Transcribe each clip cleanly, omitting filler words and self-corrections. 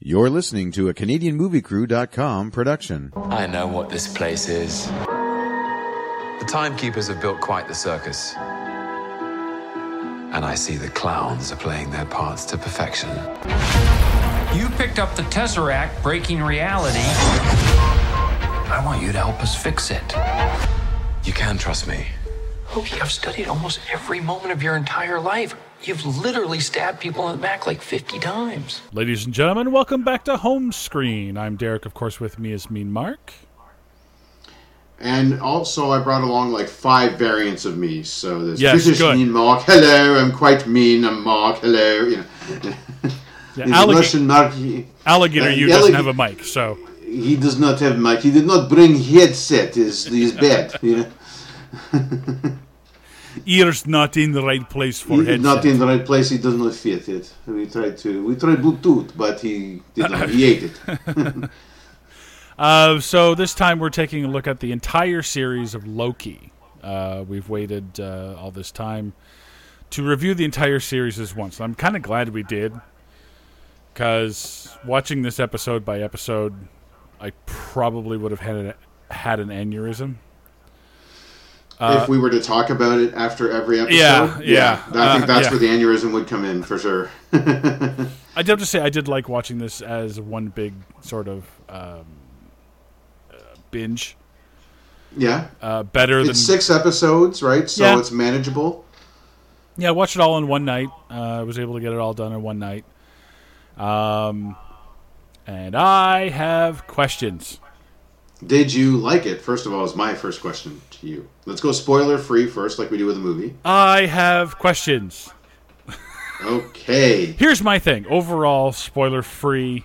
You're listening to a CanadianMovieCrew.com production. I know what this place is. The timekeepers have built quite the circus. And I see the clowns are playing their parts to perfection. You picked up the Tesseract, breaking reality. I want you to help us fix it. You can trust me. Loki, I've studied almost every moment of your entire life. You've literally stabbed people in the back like 50 times. Ladies and gentlemen, welcome back to Home Screen. I'm Derek. Of course, with me is Mean Mark. And also, I brought along like 5 variants of me. So there's British Mean Mark. Hello, I'm quite mean. I'm Mark. Hello. You know. Yeah, Alligator you doesn't have a mic, so... He does not have a mic. He did not bring headset. He's bad, you know. Ears not in the right place for headset. Not in the right place. He does not fit it. We tried Bluetooth, but he did not. He ate it. So this time we're taking a look at the entire series of Loki. We've waited all this time to review the entire series as once. I'm kind of glad we did, because watching this episode by episode, I probably would have had an aneurysm. If we were to talk about it after every episode? Yeah. I think that's where the aneurysm would come in, for sure. I'd have to say I did like watching this as one big sort of binge. Yeah. Better than... It's 6 episodes, right? So it's manageable. Yeah, I watched it all in one night. I was able to get it all done in one night. And I have questions. Did you like it? First of all, is my first question to you. Let's go spoiler-free first, like we do with the movie. I have questions. Okay. Here's my thing. Overall, spoiler-free.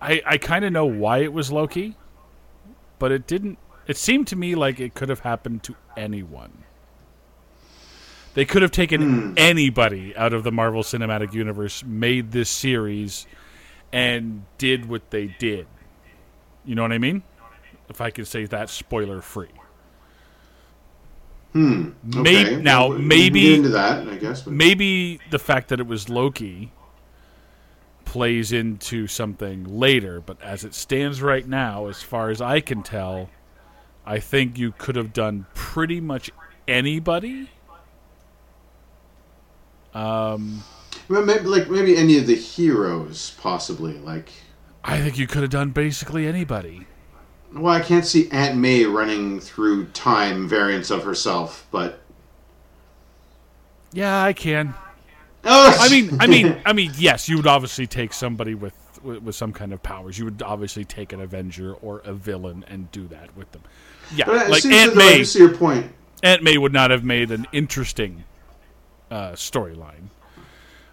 I kind of know why it was Loki, but it didn't. It seemed to me like it could have happened to anyone. They could have taken anybody out of the Marvel Cinematic Universe, made this series, and did what they did. You know what I mean? If I can say that spoiler-free. Okay. Maybe get into that, I guess. But... Maybe the fact that it was Loki plays into something later, but as it stands right now, as far as I can tell, I think you could have done pretty much anybody... Maybe any of the heroes, possibly. I think you could have done basically anybody. Well, I can't see Aunt May running through time variants of herself, but yeah, I can. Oh! I mean, yes, you would obviously take somebody with some kind of powers. You would obviously take an Avenger or a villain and do that with them. Yeah, but like Aunt May. I see your point. Aunt May would not have made an interesting storyline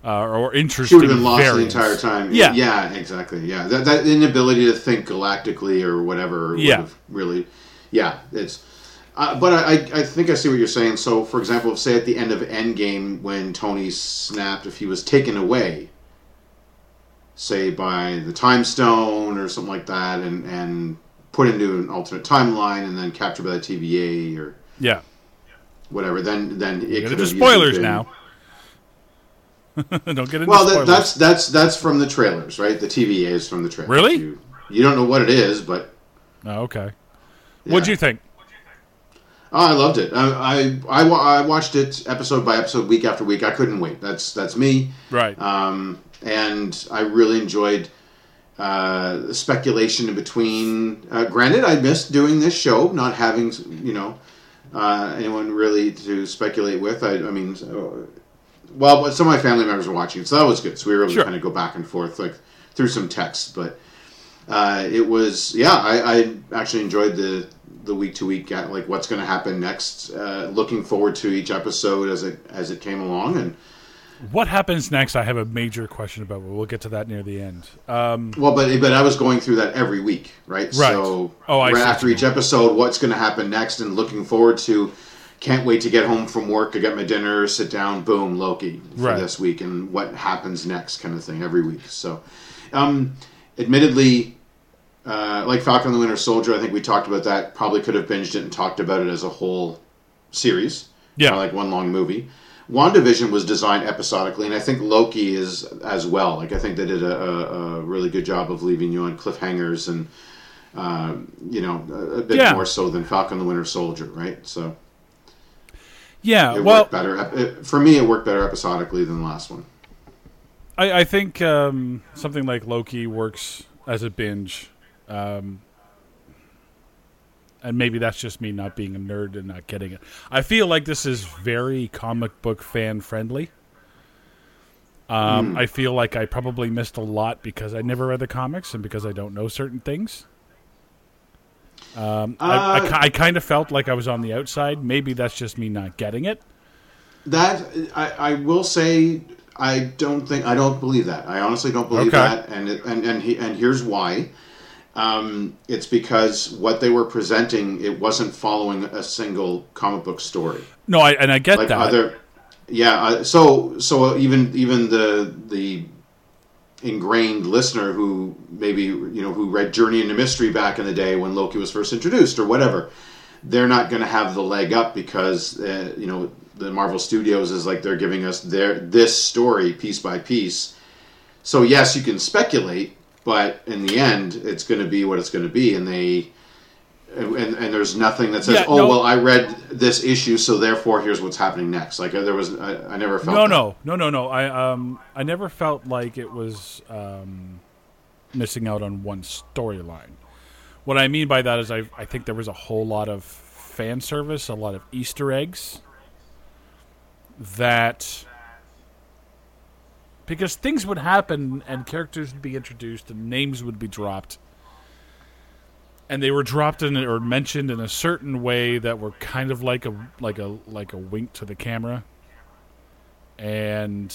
or interesting. She would have been lost the entire time. Yeah, exactly. Yeah, that inability to think galactically or whatever would have really. Yeah, it's. But I think I see what you're saying. So, for example, say at the end of Endgame when Tony snapped, if he was taken away, say by the Time Stone or something like that, and put into an alternate timeline and then captured by the TVA or whatever, then it could have spoilers now. Don't get into spoilers. That's from the trailers, right? The TVA is from the trailers. Really? You don't know what it is, but... Oh, okay. Yeah. What'd you think? Oh, I loved it. I watched it episode by episode, week after week. I couldn't wait. That's me. Right. And I really enjoyed speculation in between. Granted, I missed doing this show, not having, anyone really to speculate with. Well, some of my family members were watching it, so that was good. So we were able to kind of go back and forth through some texts. But it was, I actually enjoyed the week-to-week, what's going to happen next, looking forward to each episode as it came along. And what happens next, I have a major question about, but we'll get to that near the end. But I was going through that every week, right? Right. So after each episode, what's going to happen next and looking forward to, can't wait to get home from work, I get my dinner, sit down, boom, Loki for this week and what happens next kind of thing every week. So, admittedly, like Falcon and the Winter Soldier, I think we talked about that, probably could have binged it and talked about it as a whole series. Yeah. Like one long movie. WandaVision was designed episodically, and I think Loki is as well. Like, I think they did a really good job of leaving you on cliffhangers and, a bit more so than Falcon and the Winter Soldier, right? So, yeah, worked better. For me, it worked better episodically than the last one. I think something like Loki works as a binge. And maybe that's just me not being a nerd and not getting it. I feel like this is very comic book fan friendly. I feel like I probably missed a lot because I never read the comics and because I don't know certain things. I kind of felt like I was on the outside. Maybe that's just me not getting it. I will say I don't believe that. I honestly don't believe that. And here's why. It's because what they were presenting, it wasn't following a single comic book story. No, I get like that. So even the ingrained listener who maybe who read Journey into Mystery back in the day when Loki was first introduced or whatever, they're not going to have the leg up because the Marvel Studios is like they're giving us this story piece by piece. So yes, you can speculate. But in the end, it's going to be what it's going to be, and there's nothing that says, I read this issue, so therefore here's what's happening next. Like there was, I never felt no. I never felt like it was missing out on one storyline. What I mean by that is I think there was a whole lot of fan service, a lot of Easter eggs that. Because things would happen and characters would be introduced and names would be dropped. And they were dropped in or mentioned in a certain way that were kind of like a wink to the camera. And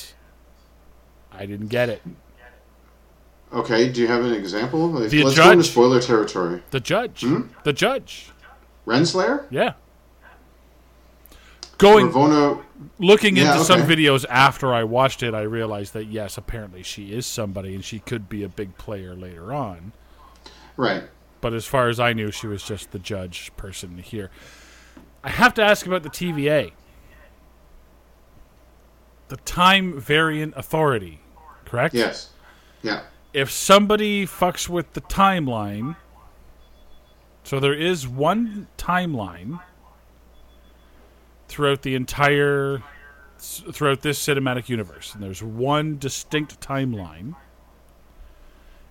I didn't get it. Okay, do you have an example? Let's go into spoiler territory. The Judge. Hmm? The Judge. Renslayer? Yeah. Looking into some videos after I watched it, I realized that, yes, apparently she is somebody and she could be a big player later on. Right. But as far as I knew, she was just the judge person here. I have to ask about the TVA. The Time Variant Authority, correct? Yes. Yeah. If somebody fucks with the timeline, so there is one timeline throughout this cinematic universe, and there's one distinct timeline,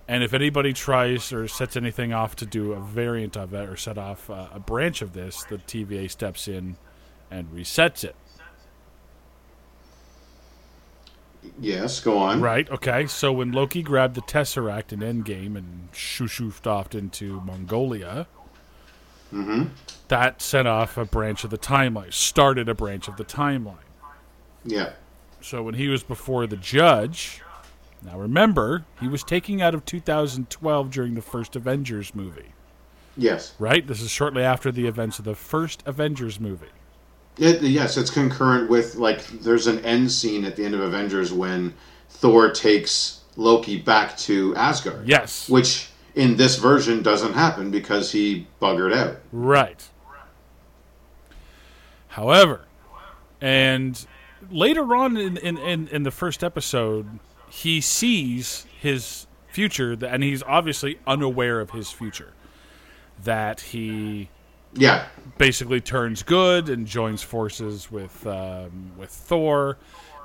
and if anybody tries or sets anything off to do a variant of it or set off a branch of this, the TVA steps in and resets it. Yes, go on. Right, okay. So when Loki grabbed the Tesseract in Endgame and shoo-shoofed off into Mongolia, mm-hmm. That set off a branch of the timeline, started a branch of the timeline. Yeah. So when he was before the judge, now remember, he was taking out of 2012 during the first Avengers movie. Yes. Right? This is shortly after the events of the first Avengers movie. It's concurrent with, there's an end scene at the end of Avengers when Thor takes Loki back to Asgard. Yes. Which, in this version, doesn't happen because he buggered out. Right. However, and later on in the first episode, he sees his future, and he's obviously unaware of his future. That he basically turns good and joins forces with Thor,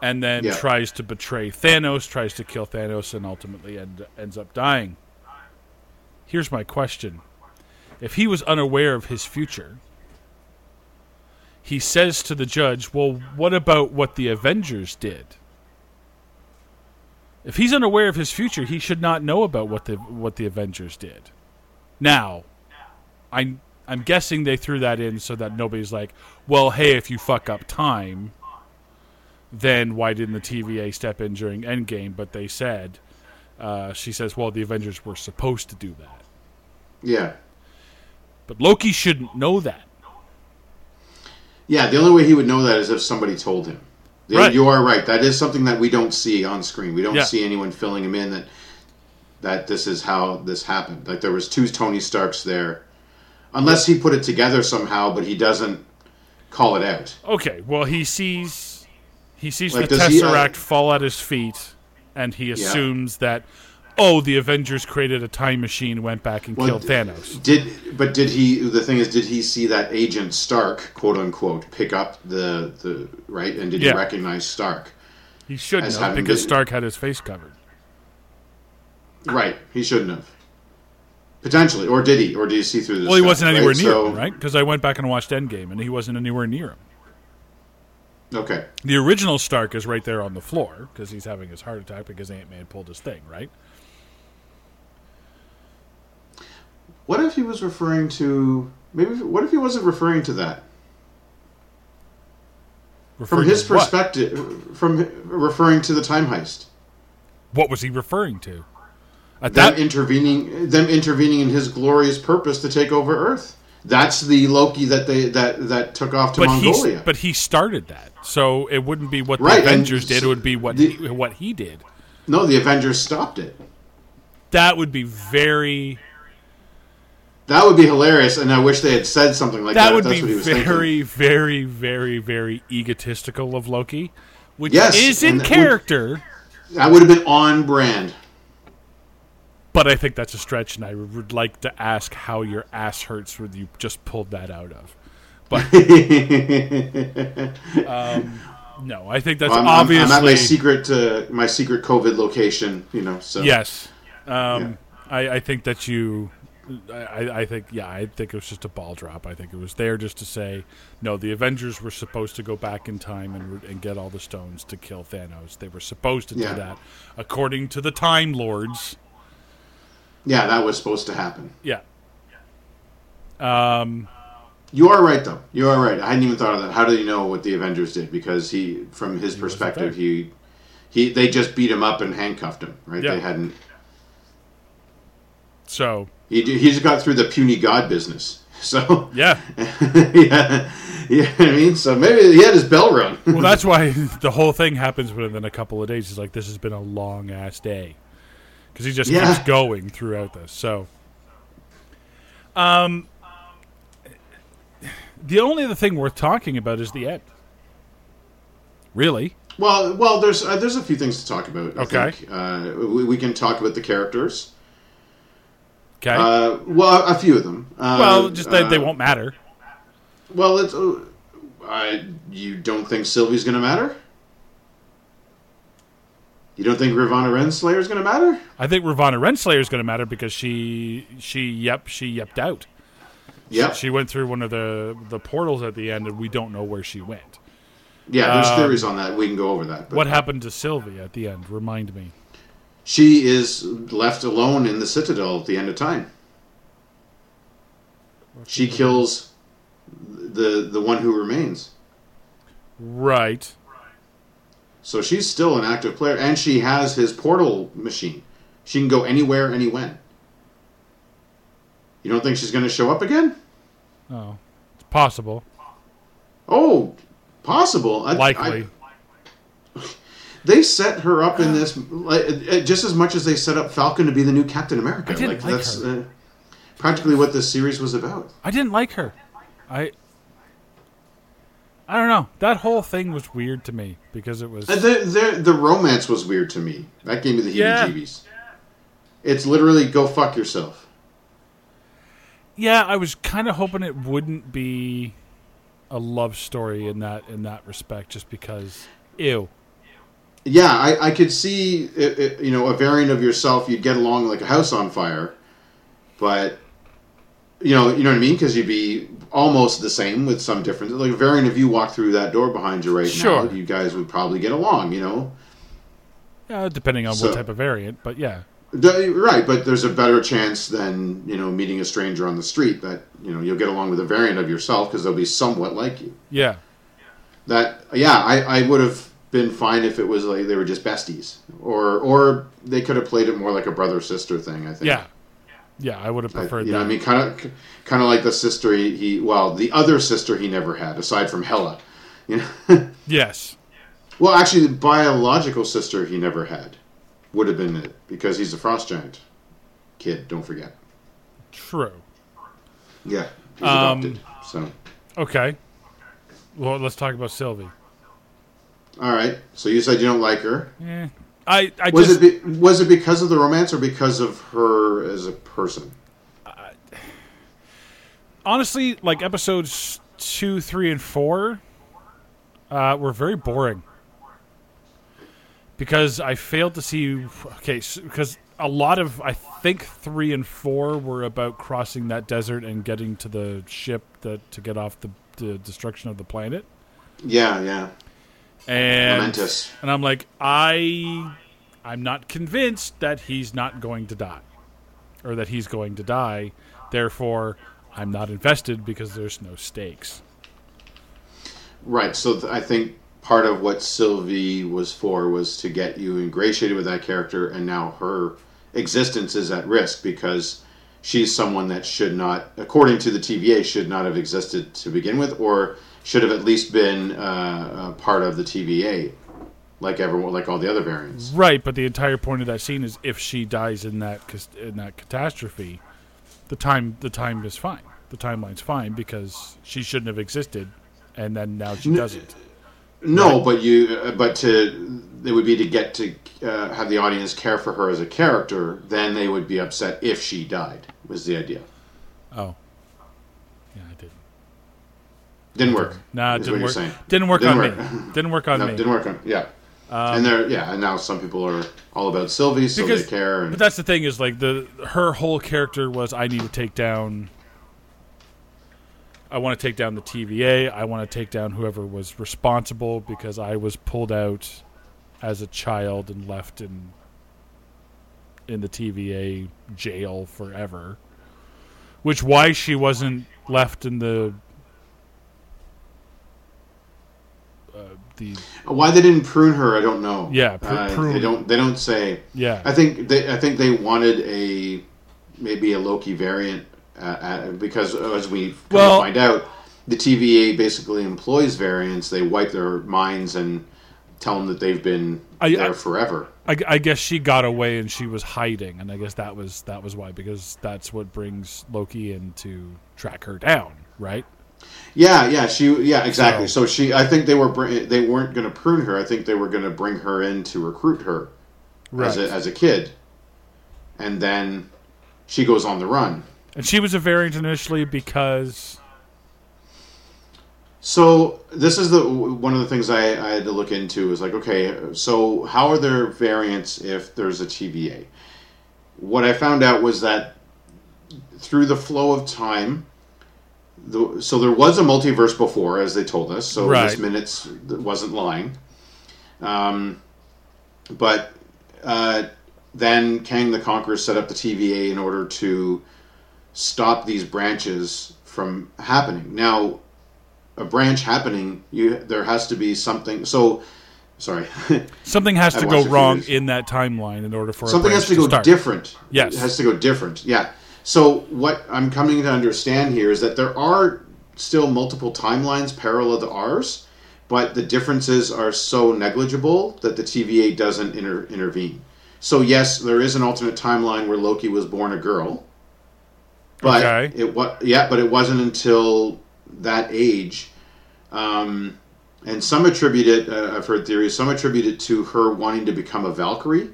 and then tries to betray Thanos, tries to kill Thanos, and ultimately ends up dying. Here's my question. If he was unaware of his future, he says to the judge, well, what about what the Avengers did? If he's unaware of his future, he should not know about what the Avengers did. Now, I'm guessing they threw that in so that nobody's like, well, hey, if you fuck up time, then why didn't the TVA step in during Endgame? But they said... she says, well, the Avengers were supposed to do that. Yeah. But Loki shouldn't know that. Yeah, the only way he would know that is if somebody told him. Right. You are right. That is something that we don't see on screen. We don't see anyone filling him in that this is how this happened. Like, there was two Tony Starks there. Unless he put it together somehow, but he doesn't call it out. Okay, well, he sees He sees the Tesseract fall at his feet, and he assumes that, the Avengers created a time machine, went back and killed Thanos. Did he see that Agent Stark, quote unquote, pick up the right, and did he recognize Stark? He shouldn't have, because Stark had his face covered. Right, he shouldn't have. Potentially, or did he? Or did he see through this? Well, he wasn't anywhere near him, right? Because I went back and watched Endgame, and he wasn't anywhere near him. Okay. The original Stark is right there on the floor, because he's having his heart attack because Ant-Man pulled his thing, right? What if he was referring to... What if he wasn't referring to that? Referring from his perspective, referring to the time heist. What was he referring to? Them intervening in his glorious purpose to take over Earth. That's the Loki that took off to Mongolia. But he started that, so it wouldn't be what the Avengers did. It would be what he did. No, the Avengers stopped it. That would be very... That would be hilarious, and I wish they had said something like that. That would be very, very, very, very egotistical of Loki, which is in character. That would have been on brand. But I think that's a stretch, and I would like to ask how your ass hurts when you just pulled that out of. But no, I think that's obviously... I'm at my secret COVID location, you know. So yes, I think that you... I think it was just a ball drop. I think it was there just to say, no, the Avengers were supposed to go back in time and get all the stones to kill Thanos. They were supposed to do that, according to the Time Lords. Yeah, that was supposed to happen. Yeah. You are right, though. You are right. I hadn't even thought of that. How do you know what the Avengers did? Because from his perspective, they just beat him up and handcuffed him, right? Yeah. They hadn't. So he just got through the puny god business. So yeah, I mean, so maybe he had his bell rung. Well, that's why the whole thing happens within a couple of days. He's like, this has been a long ass day. Because he just keeps going throughout this. So, the only other thing worth talking about is the end. Really? Well, there's a few things to talk about. Okay. I think. We can talk about the characters. Okay. A few of them. Just they won't matter. Well, it's. You don't think Sylvie's going to matter? You don't think Ravonna Renslayer is going to matter? I think Ravonna Renslayer is going to matter because she yepped out. Yeah, she went through one of the portals at the end, and we don't know where she went. Yeah, there's theories on that. We can go over that. But what happened to Sylvie at the end? Remind me. She is left alone in the Citadel at the end of time. She kills the one who remains. Right. So she's still an active player, and she has his portal machine. She can go anywhere, anywhen. You don't think she's going to show up again? No. It's possible. Oh, possible. Likely. They set her up in this, just as much as they set up Falcon to be the new Captain America. I didn't like that's her. Practically what this series was about. I didn't like her. I don't know. That whole thing was weird to me because it was... The romance was weird to me. That gave me the heebie-jeebies. Yeah. It's literally go fuck yourself. Yeah, I was kind of hoping it wouldn't be a love story in that respect just because... Ew. Yeah, I could see it, you know, a variant of yourself. You'd get along like a house on fire, but... You know what I mean? Because you'd be almost the same with some difference. Like, a variant of you walk through that door behind you right now, you guys would probably get along, you know? Yeah, depending on what type of variant, but yeah. Right, but there's a better chance than, you know, meeting a stranger on the street that, you know, you'll get along with a variant of yourself because they'll be somewhat like you. Yeah. I would have been fine if it was like they were just besties. Or they could have played it more like a brother-sister thing, I think. Yeah. Yeah, I would have preferred that. I mean, kind of like the sister the other sister he never had, aside from Hela. You know? Yes. Well, actually, the biological sister he never had would have been it, because he's a frost giant kid, don't forget. True. Yeah, he's adopted, so. Okay. Well, let's talk about Sylvie. All right. So you said you don't like her. Yeah. Was it because of the romance or because of her as a person? Honestly, like episodes 2, 3, and 4 were very boring because I failed to see. Okay, because a lot of I think 3 and 4 were about crossing that desert and getting to the ship to get off the destruction of the planet. Yeah. And momentous. And I'm like, I'm not convinced that he's not going to die, or that he's going to die. Therefore, I'm not invested because there's no stakes. Right. So I think part of what Sylvie was for was to get you ingratiated with that character, and now her existence is at risk because she's someone that should not, according to the TVA, should not have existed to begin with, or should have at least been a part of the TVA, like all the other variants. Right, but the entire point of that scene is if she dies in that catastrophe, the time is fine. The timeline's fine because she shouldn't have existed, and then now she doesn't. No, right? but it would be to have the audience care for her as a character. Then they would be upset if she died. Was the idea? Oh. Didn't work. No, it didn't work. Didn't work on me. Yeah. And now some people are all about Sylvie, so they care. But that's the thing is, like, her whole character was, I want to take down the TVA. I want to take down whoever was responsible because I was pulled out as a child and left in the TVA jail forever. Which why she wasn't left in the why they didn't prune her, I don't know. Yeah, prune. They don't say. Yeah, I think they wanted maybe a Loki variant because as we find out, the TVA basically employs variants. They wipe their minds and tell them that they've been there forever. I guess she got away and she was hiding, and I guess that was why, because that's what brings Loki in to track her down, right? Yeah, exactly. So she, I think they weren't going to prune her. I think they were going to bring her in to recruit her as a kid, and then she goes on the run. And she was a variant initially because. So this is one of the things I had to look into is like, okay, so how are there variants if there's a TVA? What I found out was that through the flow of time. So there was a multiverse before, as they told us. So Miss Minutes wasn't lying. But then Kang the Conqueror set up the TVA in order to stop these branches from happening. Now, a branch happening, there has to be something. So, sorry. Something has to go wrong in that timeline in order for something has to go different. Yes, it has to go different. Yeah. So what I'm coming to understand here is that there are still multiple timelines parallel to ours, but the differences are so negligible that the TVA doesn't intervene. So yes, there is an alternate timeline where Loki was born a girl, but it wasn't until that age, and some attribute it. I've heard theories. Some attribute it to her wanting to become a Valkyrie.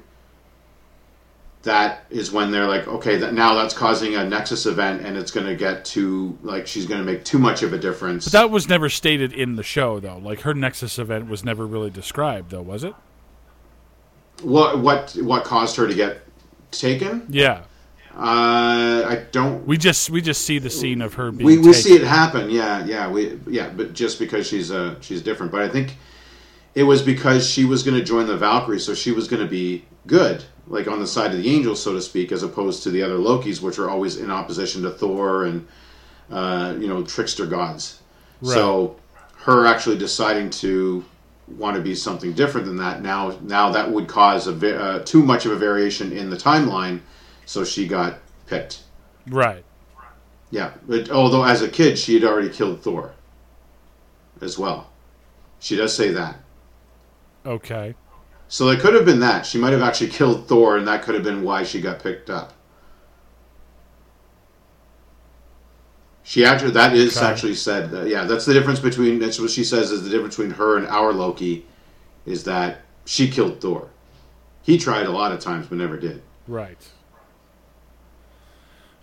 That is when they're like, okay, now that's causing a Nexus event, and it's going to get to, like, she's going to make too much of a difference. But that was never stated in the show, though. Like, her Nexus event was never really described, though, was it? What caused her to get taken? Yeah. I don't. We just see the scene of her being. We see it happen. Yeah. But just because she's different, but I think it was because she was going to join the Valkyrie, so she was going to be good. Like on the side of the angels, so to speak, as opposed to the other Lokis, which are always in opposition to Thor and, trickster gods. Right. So her actually deciding to want to be something different than that, now that would cause too much of a variation in the timeline, so she got picked. Right. Yeah. But, although as a kid, she had already killed Thor as well. She does say that. Okay. So it could have been that. She might have actually killed Thor, and that could have been why she got picked up. That is actually said. That's the difference between... That's what she says is the difference between her and our Loki is that she killed Thor. He tried a lot of times but never did. Right.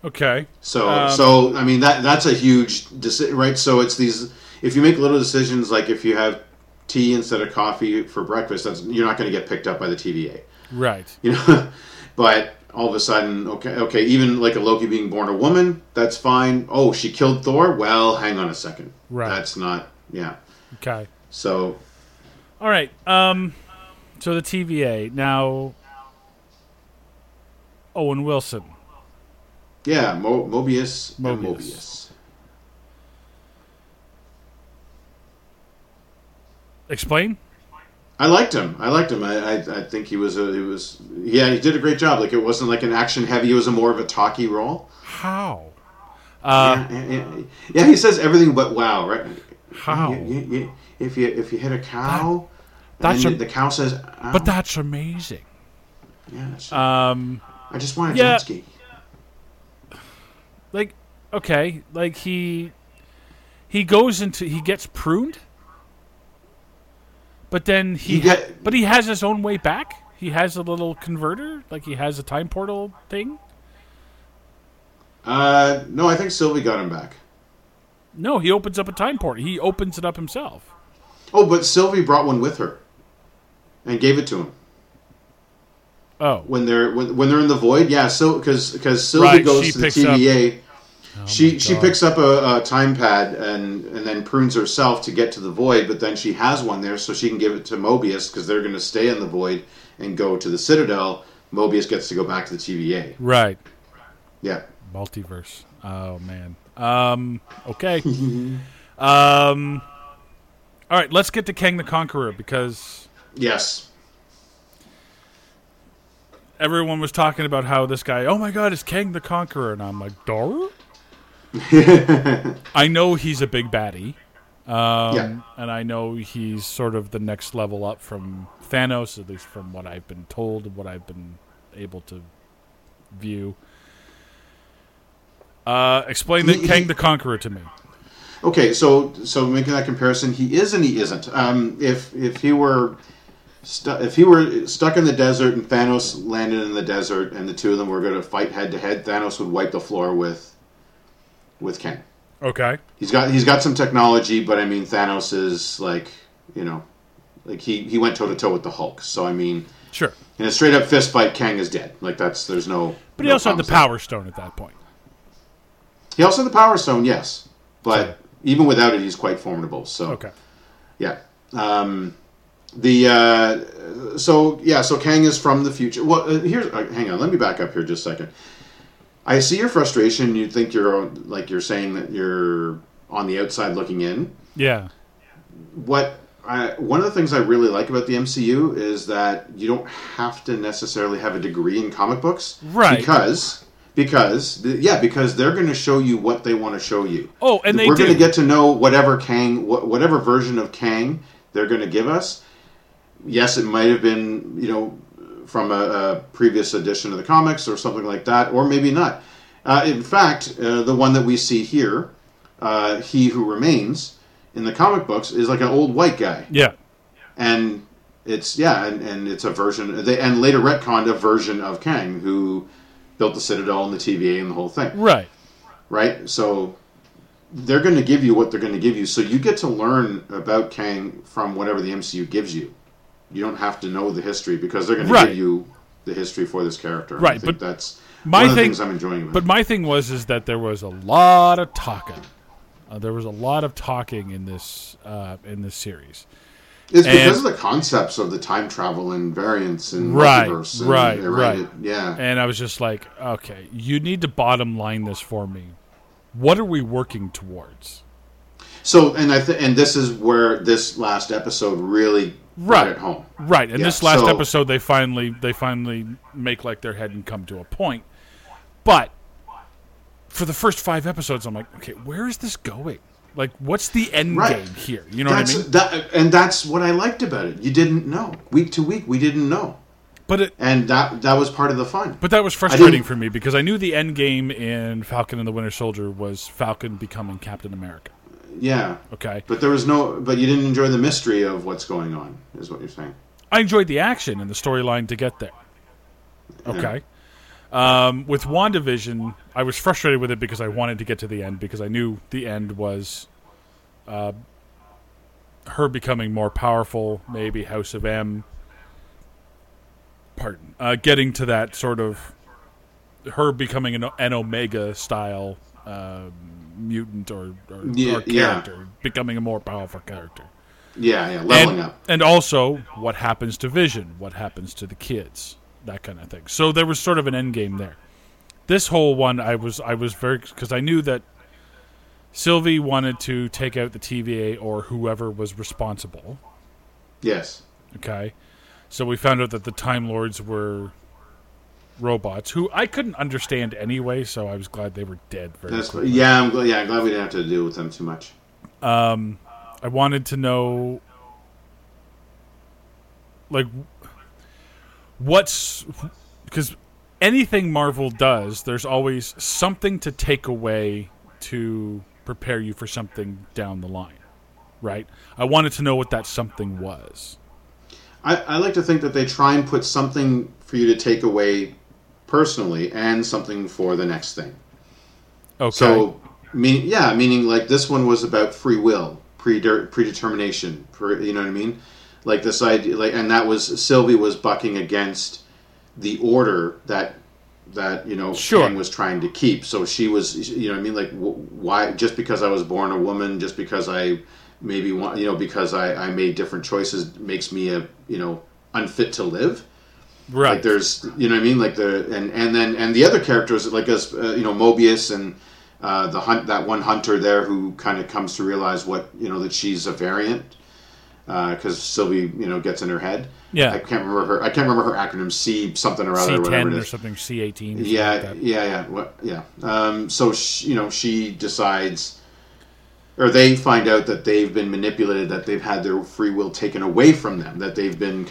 Okay. So I mean that's a huge decision, right? So it's these, if you make little decisions, like if you have tea instead of coffee for breakfast, that's, you're not going to get picked up by the TVA. Right. You know, but all of a sudden, okay, even like a Loki being born a woman, that's fine. Oh, she killed Thor? Well, hang on a second. Right. That's not, yeah. Okay. So. All right. So the TVA. Now, Owen Wilson. Yeah, Mobius. Explain. I liked him. I think he did a great job. Like, it wasn't like an action heavy. It was more of a talky role. How? Yeah, he says everything but wow, right? How? If you hit a cow, the cow says. Ow. But that's amazing. Yeah. That's, I just wanted jet ski. Like, okay, like he goes into, he gets pruned. But then but he has his own way back. He has a little converter, like he has a time portal thing. No, I think Sylvie got him back. No, he opens up a time portal. He opens it up himself. Oh, but Sylvie brought one with her and gave it to him. Oh, when they're in the void, yeah. So because Sylvie goes to the TVA, she picks up a time pad and then prunes herself to get to the void. But then she has one there, so she can give it to Mobius because they're going to stay in the void and go to the Citadel. Mobius gets to go back to the TVA. Right. Yeah. Multiverse. Oh man. Okay. All right. Let's get to Kang the Conqueror because yes. Everyone was talking about how this guy, oh my God, it's Kang the Conqueror. And I'm like, Dora? I know he's a big baddie. And I know he's sort of the next level up from Thanos, at least from what I've been told and what I've been able to view. Explain Kang the Conqueror to me. Okay, so making that comparison, he is and he isn't. If he were stuck in the desert and Thanos landed in the desert and the two of them were going to fight head to head, Thanos would wipe the floor with Kang. Okay. He's got some technology, but I mean Thanos is like, you know, like he went toe to toe with the Hulk. So I mean, sure. In a straight up fist fight, Kang is dead. Like there's no. But he also had the Power Stone at that point. He also had the Power Stone, yes, but even without it, he's quite formidable. So okay. Yeah. So Kang is from the future. Well, hang on, let me back up here just a second. I see your frustration. You think you're saying that you're on the outside looking in. Yeah. One of the things I really like about the MCU is that you don't have to necessarily have a degree in comic books, right? Because they're going to show you what they want to show you. Oh, and we're going to get to know whatever Kang, whatever version of Kang they're going to give us. Yes, it might have been, you know, from a previous edition of the comics or something like that, or maybe not. In fact, the one that we see here, He Who Remains, in the comic books, is like an old white guy. Yeah. And it's, and it's a version, and later retconned a version of Kang, who built the Citadel and the TVA and the whole thing. Right. Right? So they're going to give you what they're going to give you, so you get to learn about Kang from whatever the MCU gives you. You don't have to know the history because they're going to give you the history for this character. Right, I think that's one of the things I'm enjoying about it. But my thing was that there was a lot of talking. There was a lot of talking in this series. It's because of the concepts of the time travel and variance and multiverse. Right. Yeah. And I was just like, okay, you need to bottom line this for me. What are we working towards? So, and this is where this last episode really. Right at home. Right, and this last episode, they finally make like their head and come to a point. But for the first 5 episodes, I'm like, okay, where is this going? Like, what's the end game here? You know what I mean? That's what I liked about it. You didn't know week to week. We didn't know, but that was part of the fun. But that was frustrating for me because I knew the end game in Falcon and the Winter Soldier was Falcon becoming Captain America. Yeah. Okay. But there was no. But you didn't enjoy the mystery of what's going on, is what you're saying. I enjoyed the action and the storyline to get there. Okay. Yeah. With WandaVision, I was frustrated with it because I wanted to get to the end because I knew the end was her becoming more powerful, maybe House of M. Pardon. Getting to that sort of her becoming an Omega style mutant or character, becoming a more powerful character. Yeah, leveling up. And also, what happens to Vision? What happens to the kids? That kind of thing. So there was sort of an end game there. This whole one, I was very... Because I knew that Sylvie wanted to take out the TVA or whoever was responsible. Yes. Okay. So we found out that the Time Lords were robots, who I couldn't understand anyway, so I was glad they were dead. I'm glad we didn't have to deal with them too much. I wanted to know... Like... Because anything Marvel does, there's always something to take away to prepare you for something down the line, right? I wanted to know what that something was. I like to think that they try and put something for you to take away personally and something for the next thing. Okay. So, meaning like this one was about free will, predetermination, you know what I mean? Like this idea, and that was Sylvie was bucking against the order that Kang was trying to keep. So she was, you know what I mean, like why? Just because I was born a woman, just because I maybe want, because I made different choices makes me a unfit to live. Right. Like there's, you know what I mean, like and then the other characters like us, Mobius and the hunt, that one hunter there who kind of comes to realize what that she's a variant. Because Sylvie, gets in her head. Yeah, I can't remember her acronym. C something or other. C10 whatever it is. Or something. C18. Yeah. So she decides, or they find out that they've been manipulated, that they've had their free will taken away from them, that they've been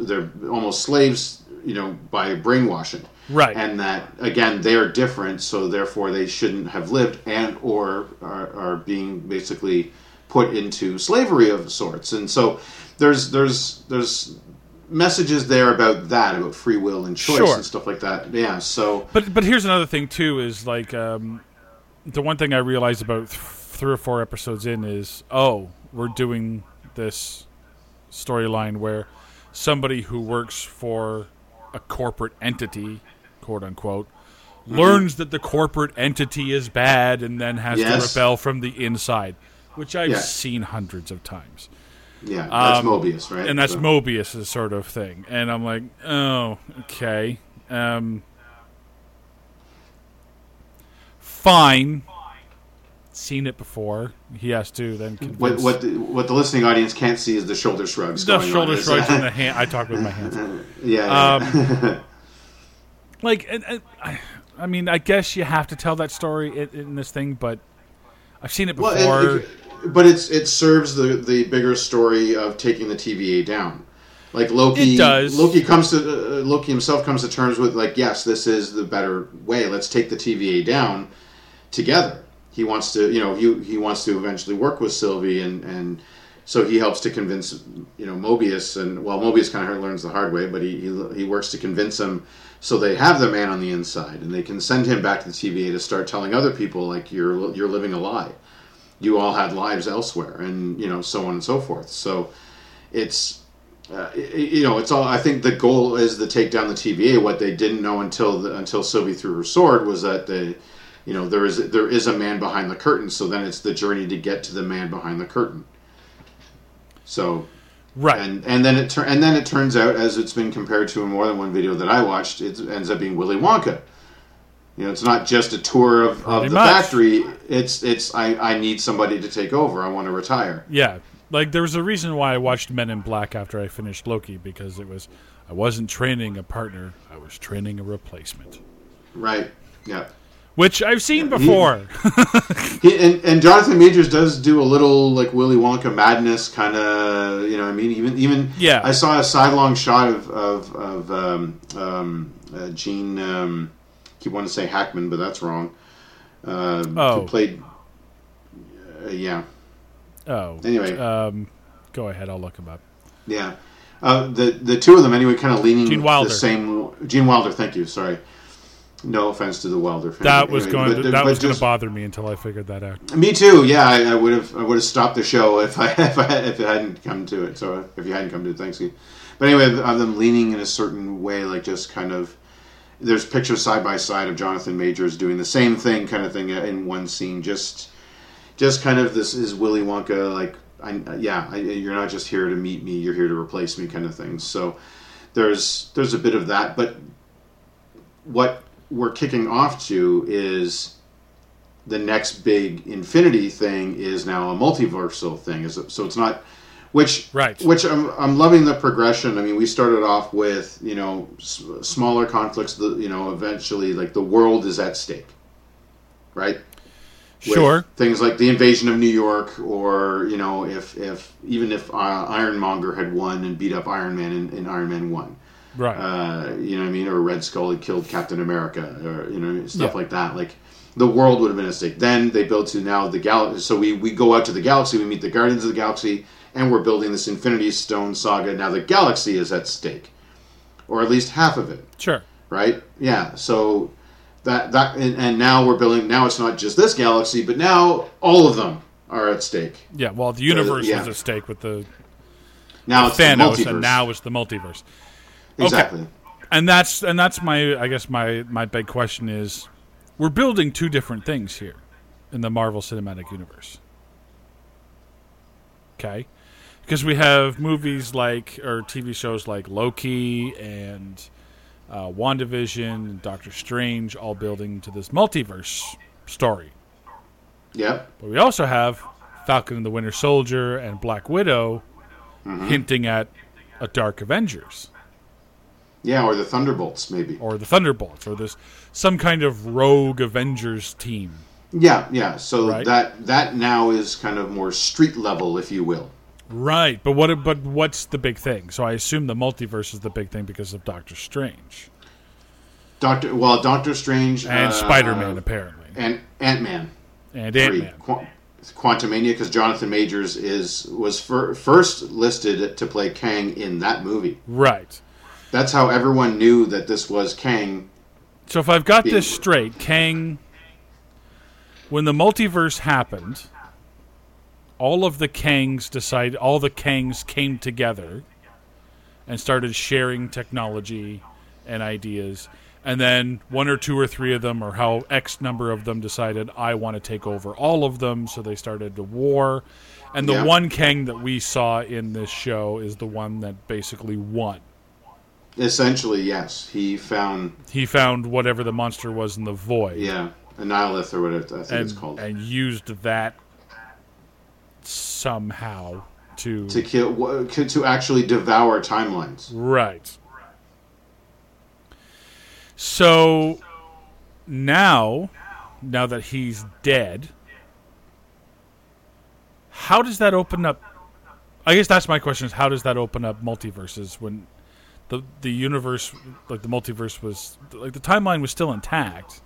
they're almost slaves, by brainwashing. Right. And that again, they're different, so therefore they shouldn't have lived, and or are being basically put into slavery of sorts. And so there's messages there about free will and choice and stuff like that. Yeah. So but here's another thing too, is like the one thing I realized about 3 or 4 episodes in is, we're doing this storyline where somebody who works for a corporate entity, quote unquote, learns that the corporate entity is bad and then has to rebel from the inside. Which I've seen hundreds of times. Yeah, that's Mobius, right? And that's Mobius' sort of thing. And I'm like, oh, okay. Fine. Seen it before. He has to then convince... What the listening audience can't see is the shoulder shrugs. The shoulder shrugs and the hand... I talk with my hands. I guess you have to tell that story in this thing, but... I've seen it before. Well, it serves the bigger story of taking the TVA down. Like Loki, it does. Loki himself comes to terms with this is the better way. Let's take the TVA down together. He wants to, he wants to eventually work with Sylvie, and so he helps to convince, Mobius, and Mobius kind of learns the hard way, but he works to convince him. So they have the man on the inside, and they can send him back to the TVA to start telling other people, you're living a lie. You all had lives elsewhere, and, so on and so forth. So it's, it's all, I think the goal is to take down the TVA. What they didn't know until Sylvie threw her sword was that there is a man behind the curtain. So then it's the journey to get to the man behind the curtain. So... Right, and then it turns out, as it's been compared to in more than one video that I watched, it ends up being Willy Wonka. It's not just a tour of the factory. It's I need somebody to take over. I want to retire. Yeah, there was a reason why I watched Men in Black after I finished Loki, because I wasn't training a partner. I was training a replacement. Right. Yeah. Which I've seen before. He and Jonathan Majors does do a little Willy Wonka madness kind of, Even I saw a sidelong shot of Gene. I keep wanting to say Hackman, but that's wrong. Who played? Oh. Anyway. Go ahead. I'll look him up. Yeah. The two of them, anyway, kind of leaning the same... Gene Wilder, thank you. Sorry. No offense to the Wilder family. That was going to bother me until I figured that out. Me too. Yeah, I would have stopped the show if it hadn't come to it. So if you hadn't come to it, thanks. But anyway, of them leaning in a certain way, like just kind of. There's pictures side by side of Jonathan Majors doing the same thing, kind of thing in one scene. Just kind of this is Willy Wonka, like you're not just here to meet me, you're here to replace me, kind of thing. So there's a bit of that, but what we're kicking off to is the next big Infinity thing is now a multiversal thing. So it's not, which I'm loving the progression. I mean, we started off with, smaller conflicts, eventually like the world is at stake, right? Sure. With things like the invasion of New York, or, if Ironmonger had won and beat up Iron Man in Iron Man 1. Right. Or Red Skull had killed Captain America, or stuff like that. Like the world would have been at stake. Then they build to now the galaxy. So we go out to the galaxy, we meet the Guardians of the Galaxy, and we're building this Infinity Stone saga. Now the galaxy is at stake, or at least half of it. Sure. Right. Yeah. So that and now we're building. Now it's not just this galaxy, but now all of them are at stake. Yeah. Well, the universe is at stake with the now with it's Thanos, the multiverse. And now it's the multiverse. Exactly. Okay. And that's my big question is, we're building two different things here in the Marvel Cinematic Universe. Okay? Because we have movies like, or TV shows like Loki and WandaVision and Doctor Strange, all building to this multiverse story. Yeah. But we also have Falcon and the Winter Soldier and Black Widow hinting at a Dark Avengers. Yeah, or the Thunderbolts, maybe. Or the Thunderbolts, or this some kind of rogue Avengers team. Yeah. So that now is kind of more street level, if you will. Right, but what's the big thing? So I assume the multiverse is the big thing because of Doctor Strange. Doctor Strange and Spider-Man apparently, and Ant-Man, Quantumania, because Jonathan Majors was first listed to play Kang in that movie. Right. That's how everyone knew that this was Kang. So if I've got this straight, Kang, when the multiverse happened, all the Kangs came together and started sharing technology and ideas, and then one or two or three of them, or how X number of them decided, I want to take over all of them, so they started a war. And the one Kang that we saw in this show is the one that basically won. Essentially, yes. He found whatever the monster was in the void. Yeah, a Nihilith or whatever it's called. And used that somehow to actually devour timelines. Right. So now that he's dead, how does that open up? I guess that's my question: is how does that open up multiverses when? The universe, like the multiverse was, like the timeline was still intact.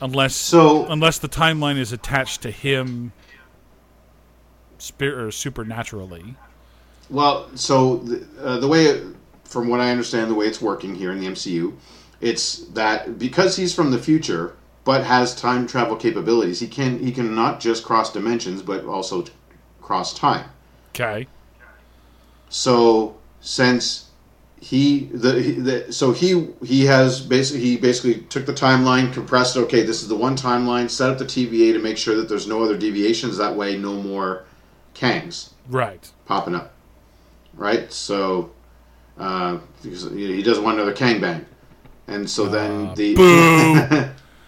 Unless the timeline is attached to him supernaturally. Well, so the way, from what I understand, the way it's working here in the MCU, it's that because he's from the future, but has time travel capabilities, he can not just cross dimensions, but also cross time. Okay. So... since he basically took the timeline, compressed it, okay, this is the one timeline, set up the TVA to make sure that there's no other deviations, that way no more Kangs popping up. Right? So because he doesn't want another Kang bang. And so then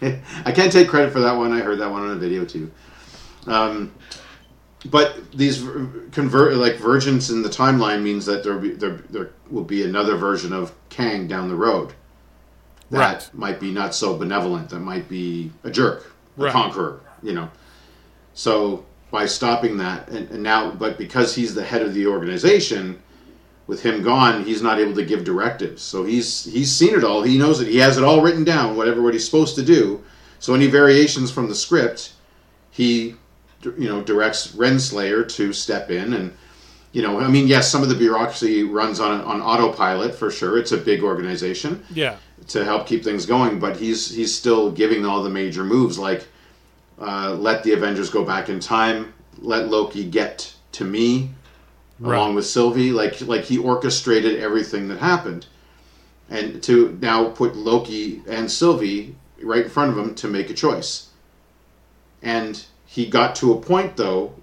I can't take credit for that one. I heard that one on a video too. But these versions in the timeline means that there will be another version of Kang down the road that might be not so benevolent, that might be a jerk, a conqueror, So by stopping that, and now, but because he's the head of the organization, with him gone, he's not able to give directives. So he's seen it all. He knows it. He has it all written down, what he's supposed to do. So any variations from the script, he you know, directs Renslayer to step in and, you know, I mean, yes, some of the bureaucracy runs on autopilot for sure. It's a big organization. Yeah. To help keep things going, but he's still giving all the major moves, like let the Avengers go back in time, let Loki get to me, right, along with Sylvie. Like he orchestrated everything that happened, and to now put Loki and Sylvie right in front of him to make a choice. And he got to a point though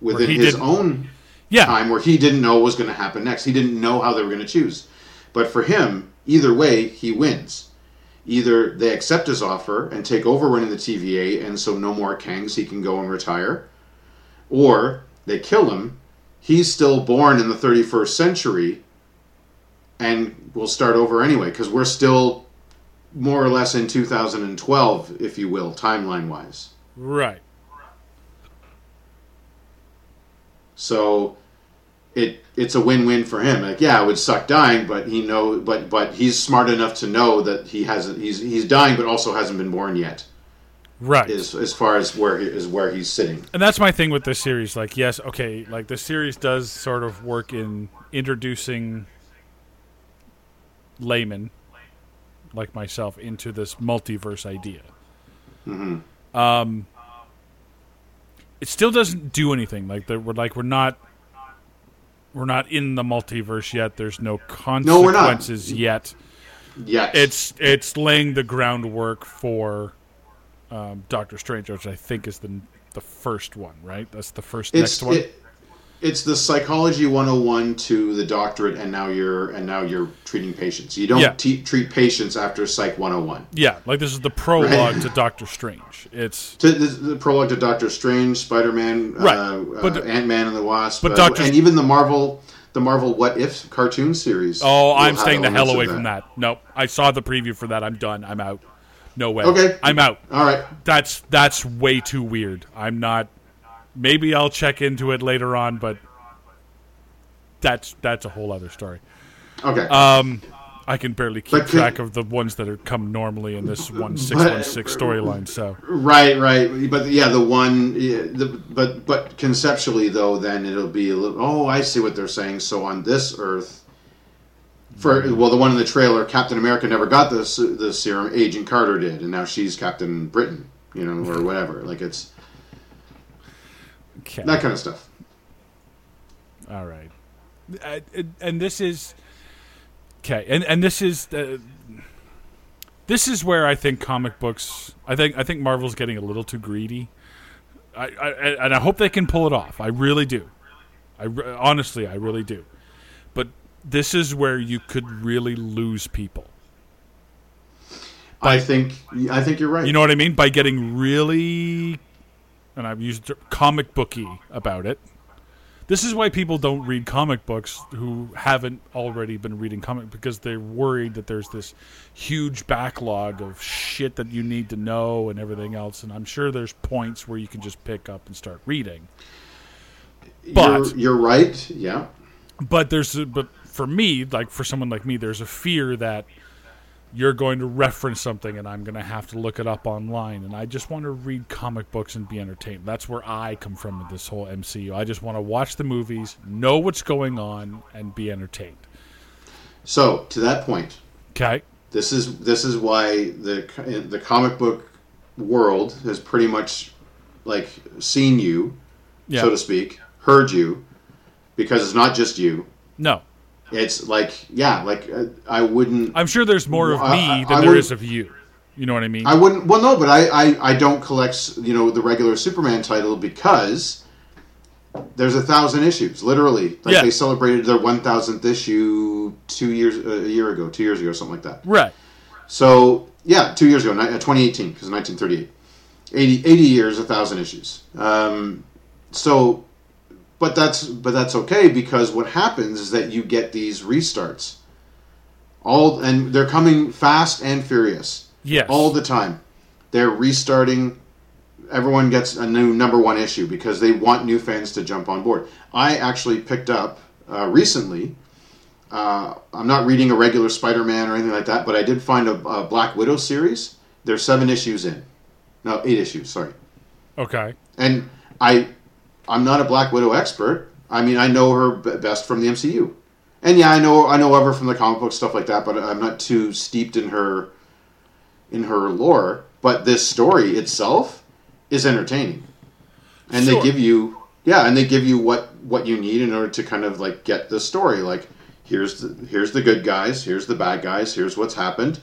within his own. Yeah. Time where he didn't know what was going to happen next. He didn't know how they were going to choose. But for him, either way, he wins. Either they accept his offer and take over running the TVA, and so no more Kangs, he can go and retire. Or they kill him. He's still born in the 31st century, and we'll start over anyway, because we're still more or less in 2012, if you will, timeline-wise. Right. So it's a win-win for him. Like, yeah, it would suck dying, but he's smart enough to know that he's dying, but also hasn't been born yet. Right. As far as where he's sitting. And that's my thing with this series. Like, yes, okay, like the series does sort of work in introducing laymen like myself into this multiverse idea. Mm-hmm. It still doesn't do anything. We're not in the multiverse yet. There's no consequences yet. Yes. It's laying the groundwork for Doctor Strange, which I think is the first one, right? That's the first next one. It's the psychology 101 to the doctorate, and now you're treating patients. You don't treat patients after psych 101. Yeah, like this is the prologue to Doctor Strange. Spider-Man, right. Ant-Man and the Wasp, and even the Marvel What If cartoon series. Oh, I'm staying the hell away from that. Nope, I saw the preview for that. I'm done. I'm out. No way. Okay, I'm out. All right, that's way too weird. I'm not. Maybe I'll check into it later on, but that's a whole other story. Okay. I can barely keep track of the ones that are come normally in this 1616 storyline. So right, but yeah, but conceptually though, then it'll be a little. Oh, I see what they're saying. So on this Earth, the one in the trailer, Captain America never got the serum. Agent Carter did, and now she's Captain Britain, you know, or whatever. Like it's. Okay. That kind of stuff. All right, and this is okay, and this is where I think comic books. I think Marvel's getting a little too greedy. And I hope they can pull it off. I really do. Honestly, I really do. But this is where you could really lose people. I think you're right. You know what I mean? By getting really. And I've used comic booky about it. This is why people don't read comic books who haven't already been reading comic, because they're worried that there's this huge backlog of shit that you need to know and everything else. And I'm sure there's points where you can just pick up and start reading. But you're right, yeah. But for me, like for someone like me, there's a fear that you're going to reference something and I'm going to have to look it up online. And I just want to read comic books and be entertained. That's where I come from with this whole MCU. I just want to watch the movies, know what's going on, and be entertained. So, to that point. Okay. This is why the comic book world has pretty much like seen you, so to speak, heard you, because it's not just you. No. It's like, yeah, like I wouldn't. I'm sure there's more of me than there is of you. You know what I mean? I wouldn't. Well, no, but I don't collect, you know, the regular Superman title because there's 1,000 issues, literally. Like they celebrated their 1,000th issue two years ago, something like that. Right. So yeah, 2 years ago, 2018, because 1938, 80 years, 1,000 issues. So. But that's okay, because what happens is that you get these restarts, and they're coming fast and furious. Yes. All the time, they're restarting. Everyone gets a new number one issue because they want new fans to jump on board. I actually picked up recently. I'm not reading a regular Spider-Man or anything like that, but I did find a Black Widow series. They're 8 issues. Okay. And I'm not a Black Widow expert. I mean, I know her best from the MCU. And yeah, I know of her from the comic book, stuff like that, but I'm not too steeped in her lore. But this story itself is entertaining. And sure. they give you what you need in order to kind of like get the story. Like, here's the good guys, here's the bad guys, here's what's happened.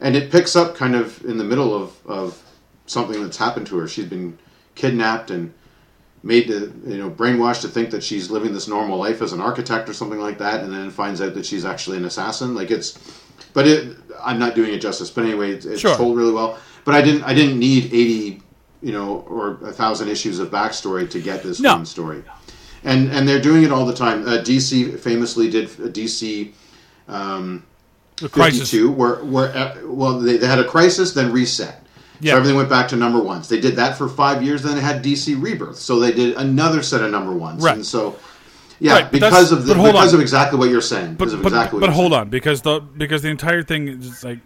And it picks up kind of in the middle of something that's happened to her. She's been kidnapped and made to, brainwashed to think that she's living this normal life as an architect or something like that, and then finds out that she's actually an assassin. I'm not doing it justice, but anyway, it's sure. told really well. But I didn't need 80, or 1,000 issues of backstory to get this one story. And they're doing it all the time. DC famously did DC 52, where they had a crisis, then reset. Yeah. So everything went back to number ones. They did that for 5 years, then they had DC Rebirth. So they did another set of number ones. Right. And so, because of exactly what you're saying. Because the entire thing is like,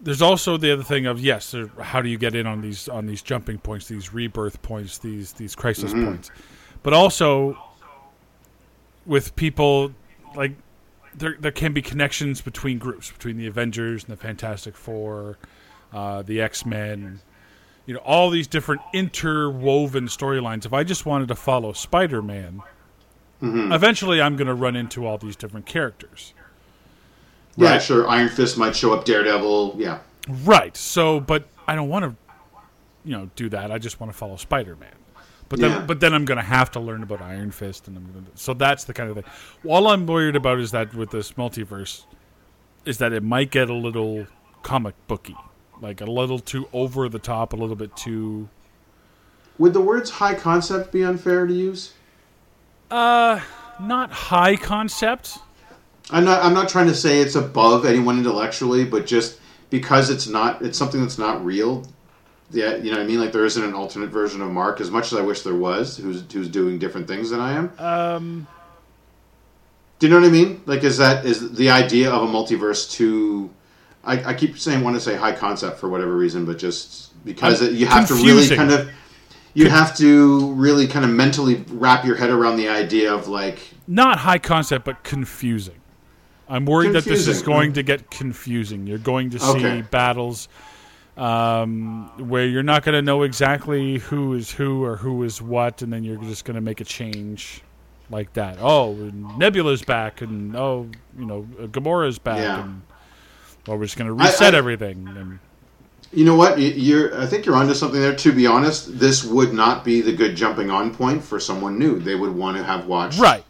there's also the other thing of, yes, how do you get in on these jumping points, these rebirth points, these crisis mm-hmm. points. But also, with people, like, there can be connections between groups, between the Avengers and the Fantastic Four, the X-Men, all these different interwoven storylines. If I just wanted to follow Spider-Man, mm-hmm. eventually I'm going to run into all these different characters. Yeah, right. Sure. Iron Fist might show up, Daredevil. Yeah. Right. So, but I don't want to, do that. I just want to follow Spider-Man. But then, I'm going to have to learn about Iron Fist, and so that's the kind of thing. All I'm worried about is that with this multiverse, is that it might get a little comic booky, like a little too over the top, a little bit too. Would the words "high concept" be unfair to use? Not high concept. I'm not trying to say it's above anyone intellectually, but just because it's something that's not real. Yeah, you know what I mean? Like, there isn't an alternate version of Mark, as much as I wish there was, who's doing different things than I am. Do you know what I mean? Like, is the idea of a multiverse too... I keep saying, want to say high concept for whatever reason, but just because you have confusing. To really kind of... You have to really kind of mentally wrap your head around the idea of, like... Not high concept, but confusing. I'm worried that this is going to get confusing. You're going to see battles... where you're not going to know exactly who is who or who is what, and then you're just going to make a change like that. Oh, Nebula's back, and Gamora's back, and we're just going to reset everything. And... You know what? I think you're onto something there. To be honest, this would not be the good jumping on point for someone new. They would want to have watched right.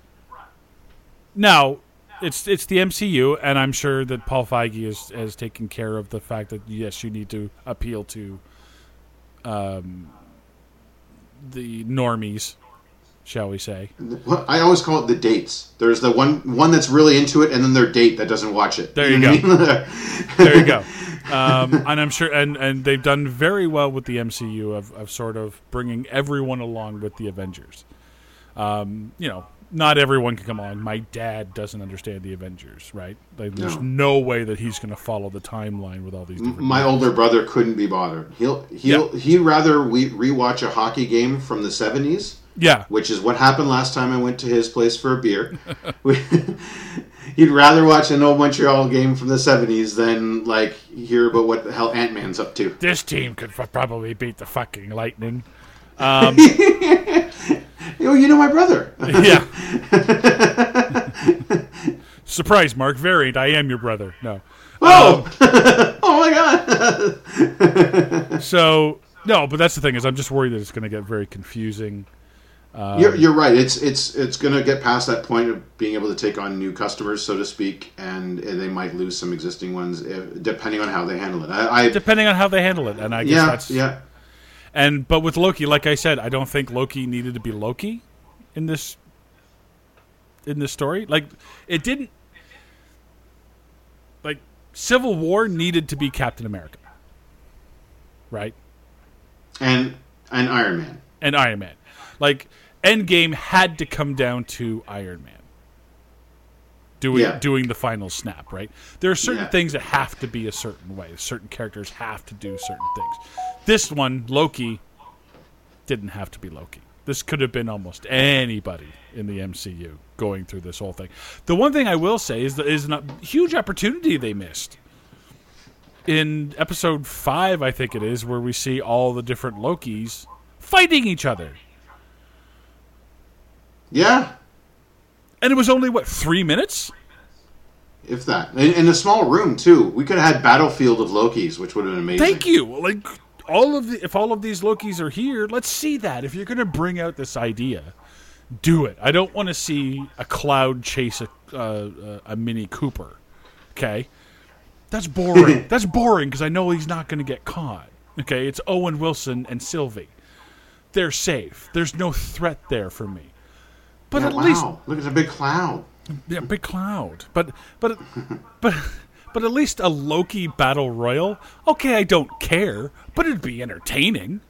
Now. It's the MCU, and I'm sure that Paul Feige has taken care of the fact that, yes, you need to appeal to the normies, shall we say. Well, I always call it the dates. There's the one that's really into it, and then their date that doesn't watch it. There you go. There you go. And I'm sure, and they've done very well with the MCU of sort of bringing everyone along with the Avengers. Not everyone can come on. My dad doesn't understand the Avengers, right? Like, there's no way that he's going to follow the timeline with all these different My older brother couldn't be bothered. He'd rather rewatch a hockey game from the 70s, which is what happened last time I went to his place for a beer. He'd rather watch an old Montreal game from the 70s than, like, hear about what the hell Ant-Man's up to. This team could probably beat the fucking Lightning. My brother. Yeah. Surprise, Mark. Varied. I am your brother. No. Oh! Oh, my God. So, no, but that's the thing, is I'm just worried that it's going to get very confusing. You're right. It's going to get past that point of being able to take on new customers, so to speak, and they might lose some existing ones, depending on how they handle it. Depending on how they handle it, and I guess that's... Yeah. But with Loki, like I said, I don't think Loki needed to be Loki in this story. Like, it didn't. Like, Civil War needed to be Captain America, right? And Iron Man. Like, Endgame had to come down to Iron Man doing the final snap, right? There are certain things that have to be a certain way. Certain characters have to do certain things. This one, Loki, didn't have to be Loki. This could have been almost anybody in the MCU going through this whole thing. The one thing I will say is that is a huge opportunity they missed. In episode 5, I think it is, where we see all the different Lokis fighting each other. Yeah. And it was only, what, 3 minutes? If that. In a small room, too. We could have had Battlefield of Lokis, which would have been amazing. Thank you. Like, if all of these Lokis are here, let's see that. If you're going to bring out this idea, do it. I don't want to see a Cloud chase a Mini Cooper. Okay? That's boring. That's boring because I know he's not going to get caught. Okay? It's Owen Wilson and Sylvie. They're safe. There's no threat there for me. But yeah, at least look at the big cloud. Yeah, big cloud. But at least a Loki battle royal. Okay, I don't care, but it'd be entertaining.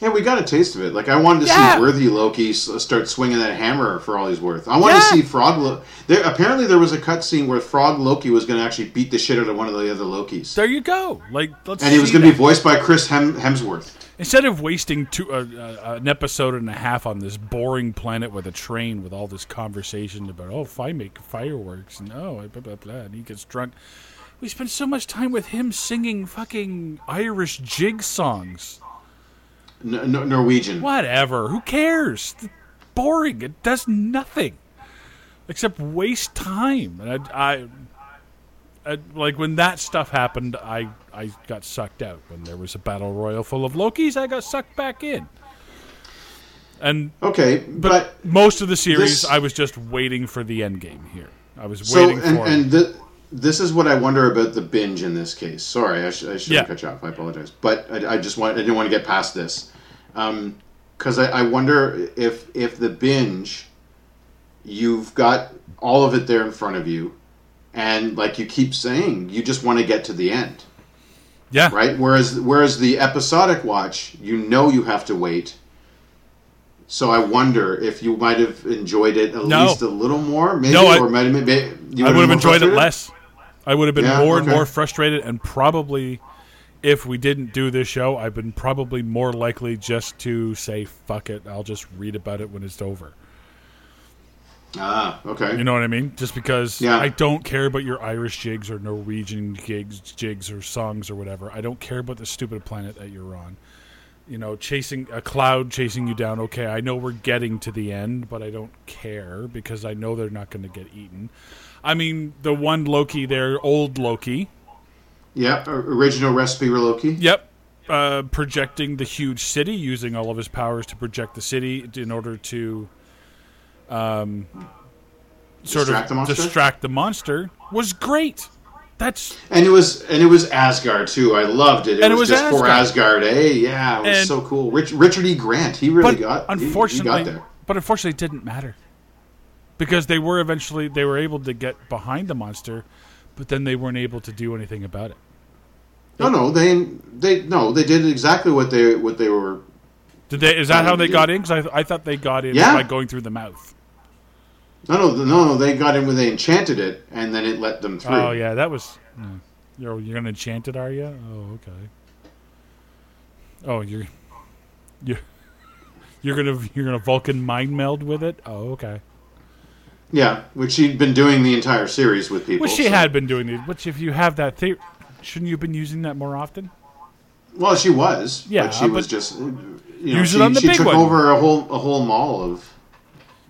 Yeah, we got a taste of it. Like, I wanted to see Worthy Loki start swinging that hammer for all he's worth. I wanted to see Frog Loki. Apparently, there was a cutscene where Frog Loki was going to actually beat the shit out of one of the other Lokis. There you go. Like, and he was going to be voiced by Chris Hemsworth. Instead of wasting an episode and a half on this boring planet with a train with all this conversation about, I make fireworks, and blah, blah, blah, and he gets drunk. We spent so much time with him singing fucking Irish jig songs. Norwegian. Whatever. Who cares? It's boring. It does nothing except waste time. And I like when that stuff happened. I got sucked out when there was a battle royal full of Lokis. I got sucked back in. And okay, but most of the series, I was just waiting for the end game here. I was waiting for. This is what I wonder about the binge in this case. Sorry, I shouldn't cut you off. I apologize, but I didn't want to get past this because I wonder if the binge, you've got all of it there in front of you, and like you keep saying, you just want to get to the end. Yeah. Right. Whereas the episodic watch, you have to wait. So I wonder if you might have enjoyed it at least a little more, maybe, or maybe I would have enjoyed it less. I would have been more frustrated, and probably, if we didn't do this show, I've been probably more likely just to say, fuck it, I'll just read about it when it's over. Ah, okay. You know what I mean? Just because I don't care about your Irish jigs or Norwegian jigs or songs or whatever. I don't care about the stupid planet that you're on. You know, chasing a cloud, chasing you down. Okay, I know we're getting to the end, but I don't care because I know they're not going to get eaten. I mean, the one Loki there, old Loki. Yeah, original recipe Loki. Yep. Projecting the huge city, using all of his powers to project the city in order to distract the monster was great. And it was Asgard too. I loved it. It was just for Asgard. It was so cool. Richard E. Grant. He got there. But unfortunately, it didn't matter because they were able to get behind the monster, but then they weren't able to do anything about it. They did exactly what they were. Did they? Is that how they got in? Because I thought they got in by going through the mouth. No, they got in when they enchanted it, and then it let them through. Oh, yeah, that was... You're going to enchant it, are you? Oh, okay. Oh, You're going to Vulcan mind meld with it? Oh, okay. Yeah, which she'd been doing the entire series with people. Had been doing it, which if you have that theory... Shouldn't you have been using that more often? Well, she was. Yeah, but she was just... She took over a whole mall of...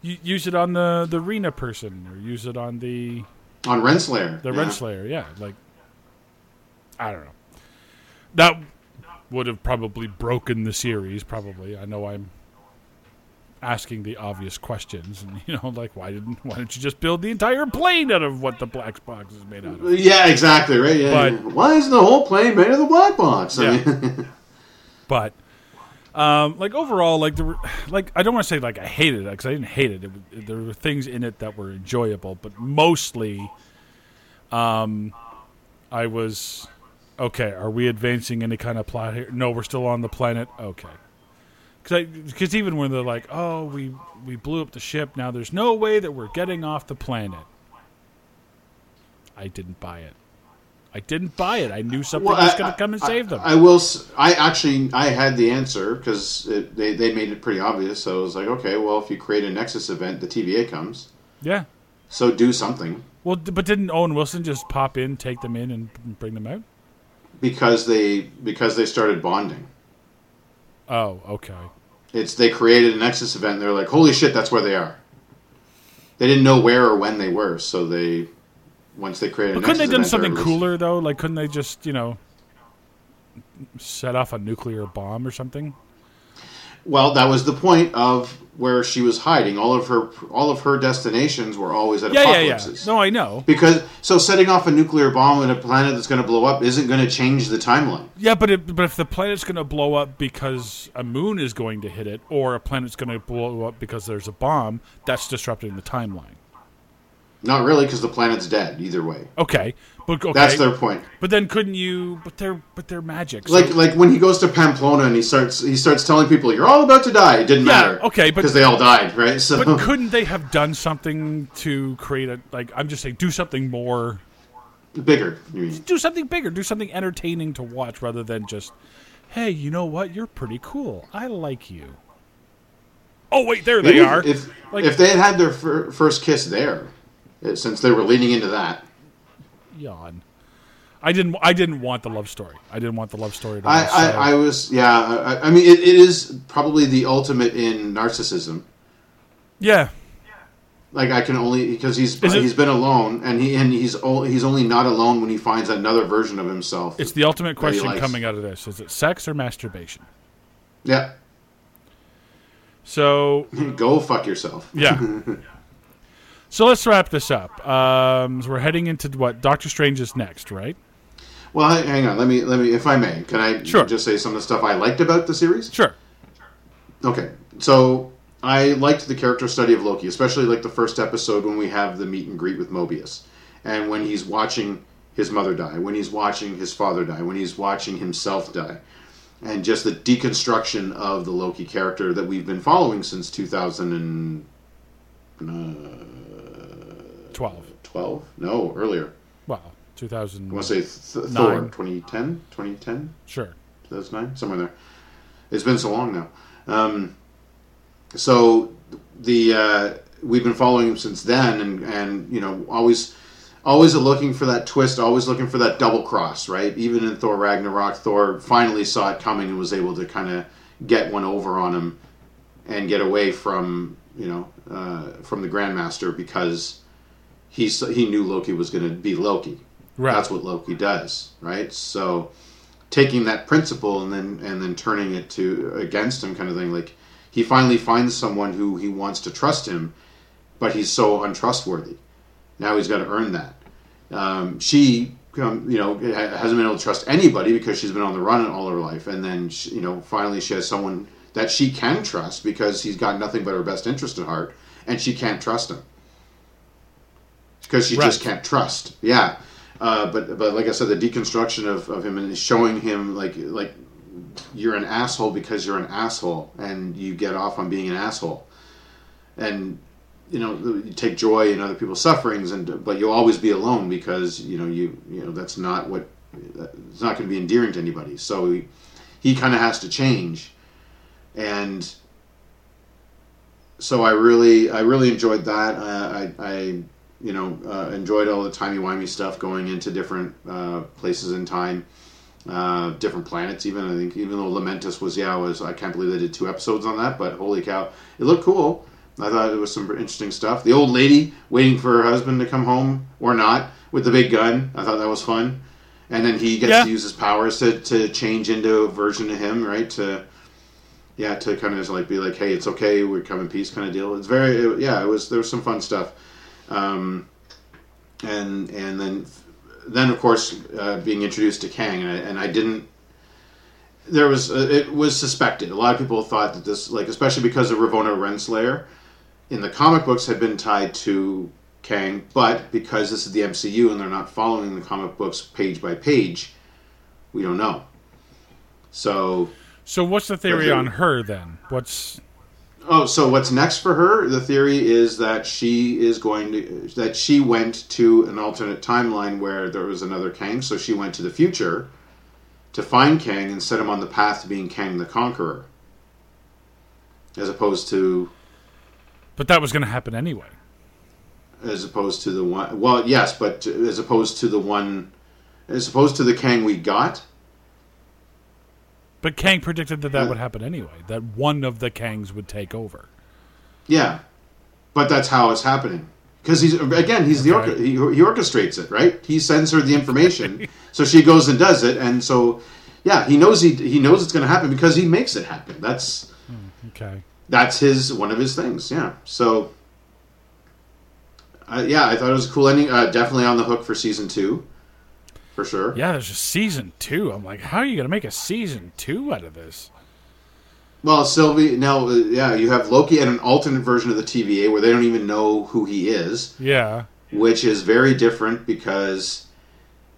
Use it on the Rena person, or use it on the... On Renslayer. Renslayer, yeah. Like, I don't know. That would have probably broken the series, probably. I know I'm asking the obvious questions, and, why don't you just build the entire plane out of what the black box is made out of? Yeah, exactly, right? Yeah. But, why isn't the whole plane made of the black box? Yeah. I mean, but... overall, I don't want to say, I hated it, because I didn't hate it. There were things in it that were enjoyable, but mostly, I was, okay, are we advancing any kind of plot here? No, we're still on the planet? Okay. Because even when they're like, we blew up the ship, now there's no way that we're getting off the planet. I didn't buy it. I didn't buy it. I knew something was going to come and save them. I had the answer because they made it pretty obvious. So I was like, okay, well, if you create a Nexus event, the TVA comes. Yeah. So do something. Well, but didn't Owen Wilson just pop in, take them in, and bring them out? Because they started bonding. Oh, okay. They created a Nexus event. And they're like, holy shit, that's where they are. They didn't know where or when they were, so they once they created. But couldn't they done something cooler though? Like, couldn't they just set off a nuclear bomb or something? Well, that was the point of where she was hiding. All of her destinations were always at apocalypses. Yeah. No, I know. Because setting off a nuclear bomb in a planet that's going to blow up isn't going to change the timeline. Yeah, but if the planet's going to blow up because a moon is going to hit it, or a planet's going to blow up because there's a bomb, that's disrupting the timeline. Not really, because the planet's dead either way. Okay, that's their point. But then, couldn't you? But they're magic. So. Like when he goes to Pamplona and he starts telling people, "You're all about to die." It didn't matter. Okay, because they all died, right? So, but couldn't they have done something to create a? Like, I'm just saying, do something more bigger. You mean. Do something bigger. Do something entertaining to watch rather than just, "Hey, you know what? You're pretty cool. I like you." Oh wait, there they are. If they had their first kiss there. Since they were leaning into that. Yawn. I didn't want the love story. I didn't want the love story at all. I mean, it is probably the ultimate in narcissism. Yeah. Like, I can only... Because he's been alone, and he's only not alone when he finds another version of himself. It's the ultimate question coming out of this. Is it sex or masturbation? Yeah. So... Go fuck yourself. Yeah. So let's wrap this up. So we're heading into what Doctor Strange is next, right? Well, hang on. Let me, if I may, can I just say some of the stuff I liked about the series? Sure. Okay. So I liked the character study of Loki, especially like the first episode when we have the meet and greet with Mobius, and when he's watching his mother die, when he's watching his father die, when he's watching himself die, and just the deconstruction of the Loki character that we've been following since 2012? No, earlier. Wow, 2000. I want to say Thor, 2010? 2010? Sure. 2009? Somewhere there. It's been so long now. So the we've been following him since then, and always looking for that twist, always looking for that double cross, right? Even in Thor Ragnarok, Thor finally saw it coming and was able to kind of get one over on him and get away from the Grandmaster because he knew Loki was going to be Loki. Right. That's what Loki does, right? So taking that principle and then turning it to against him, kind of thing. Like, he finally finds someone who he wants to trust him, but he's so untrustworthy. Now he's got to earn that. She, hasn't been able to trust anybody because she's been on the run all her life, and then she, finally she has someone that she can trust because he's got nothing but her best interest at heart, and she can't trust him. Because she just can't trust. Yeah. But like I said, the deconstruction of him and showing him like you're an asshole because you're an asshole and you get off on being an asshole. And, you take joy in other people's sufferings, but you'll always be alone because, that's not what, it's not going to be endearing to anybody. So he kind of has to change. And so I really enjoyed that. I enjoyed all the timey-wimey stuff going into different places in time, different planets even. I think even though Lamentus was I can't believe they did 2 episodes on that, but holy cow, it looked cool. I thought it was some interesting stuff. The old lady waiting for her husband to come home, or not, with the big gun. I thought that was fun. And then he gets to use his powers to change into a version of him, right? To kind of just like be like, hey, it's okay, we come in peace kind of deal. It's there was some fun stuff. And then of course being introduced to Kang, it was suspected. A lot of people thought that this, like, especially because of Ravonna Renslayer in the comic books had been tied to Kang, but because this is the MCU and they're not following the comic books page by page, we don't know. So what's the theory on her then? What's Oh, so what's next for her? The theory is that she went to an alternate timeline where there was another Kang, so she went to the future to find Kang and set him on the path to being Kang the Conqueror. As opposed to... But that was going to happen anyway. As opposed to the one... Well, yes, but as opposed to the one... As opposed to the Kang we got... But Kang predicted that would happen anyway. That one of the Kangs would take over. Yeah, but that's how it's happening. Because he orchestrates it, right? He sends her the information, so she goes and does it. And so, yeah, he knows it's going to happen because he makes it happen. That's okay. That's one of his things. Yeah. So, I thought it was a cool ending. Definitely on the hook for season 2. For sure. Yeah, there's just season 2. I'm like, how are you going to make a season 2 out of this? Well, Sylvie, now, yeah, you have Loki and an alternate version of the TVA where they don't even know who he is. Yeah. Which is very different because,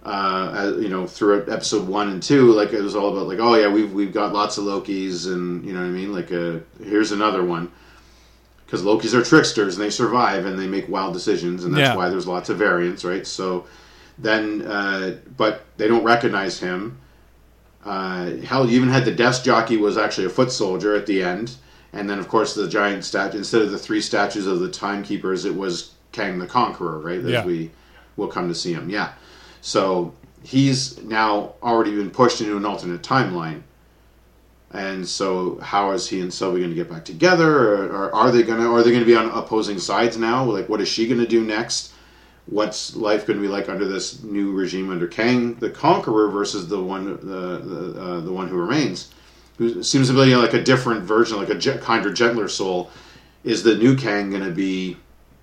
throughout episode 1 and 2, like, it was all about, like, oh, yeah, we've got lots of Lokis and, you know what I mean? Like, here's another one. Because Lokis are tricksters and they survive and they make wild decisions and that's why there's lots of variants, right? So... Then, but they don't recognize him. Hell, you even had the desk jockey was actually a foot soldier at the end. And then, of course, the giant statue, instead of the 3 statues of the timekeepers, it was Kang the Conqueror, right? As we will come to see him, yeah. So he's now already been pushed into an alternate timeline. And so how is he and Sylvie going to get back together? Or are they going to be on opposing sides now? Like, what is she going to do next? What's life going to be like under this new regime under Kang the Conqueror versus the one who remains, who seems to be like a different version, like a kinder, gentler soul? Is the new Kang going to be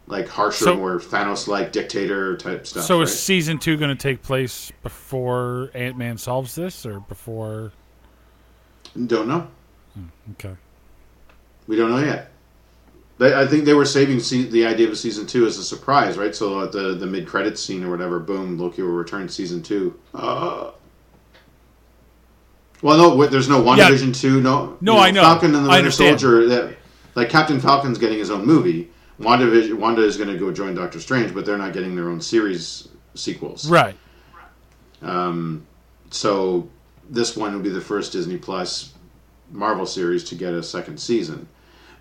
like harsher, more Thanos-like dictator type stuff? So is season 2 going to take place before Ant-Man solves this, or before? Don't know. Okay, we don't know yet. I think they were saving the idea of season 2 as a surprise, right? So at the mid-credits scene or whatever, boom, Loki will return to season 2. There's no WandaVision 2. No, I know. Falcon and the Winter Soldier. Like, Captain Falcon's getting his own movie. Wanda is going to go join Doctor Strange, but they're not getting their own series sequels. Right. So this one will be the first Disney Plus Marvel series to get a second season.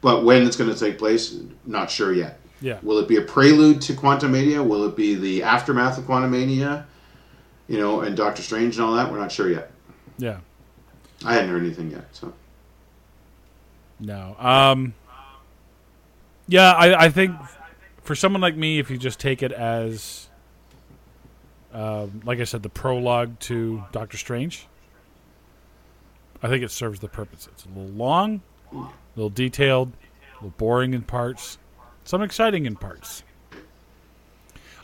But when it's going to take place, not sure yet. Yeah. Will it be a prelude to Quantumania? Will it be the aftermath of Quantumania? You know, and Doctor Strange and all that? We're not sure yet. Yeah. I hadn't heard anything yet, so. No. Yeah, I think for someone like me, if you just take it as, like I said, the prologue to Doctor Strange, I think it serves the purpose. It's a little long. Yeah. A little detailed, a little boring in parts, some exciting in parts.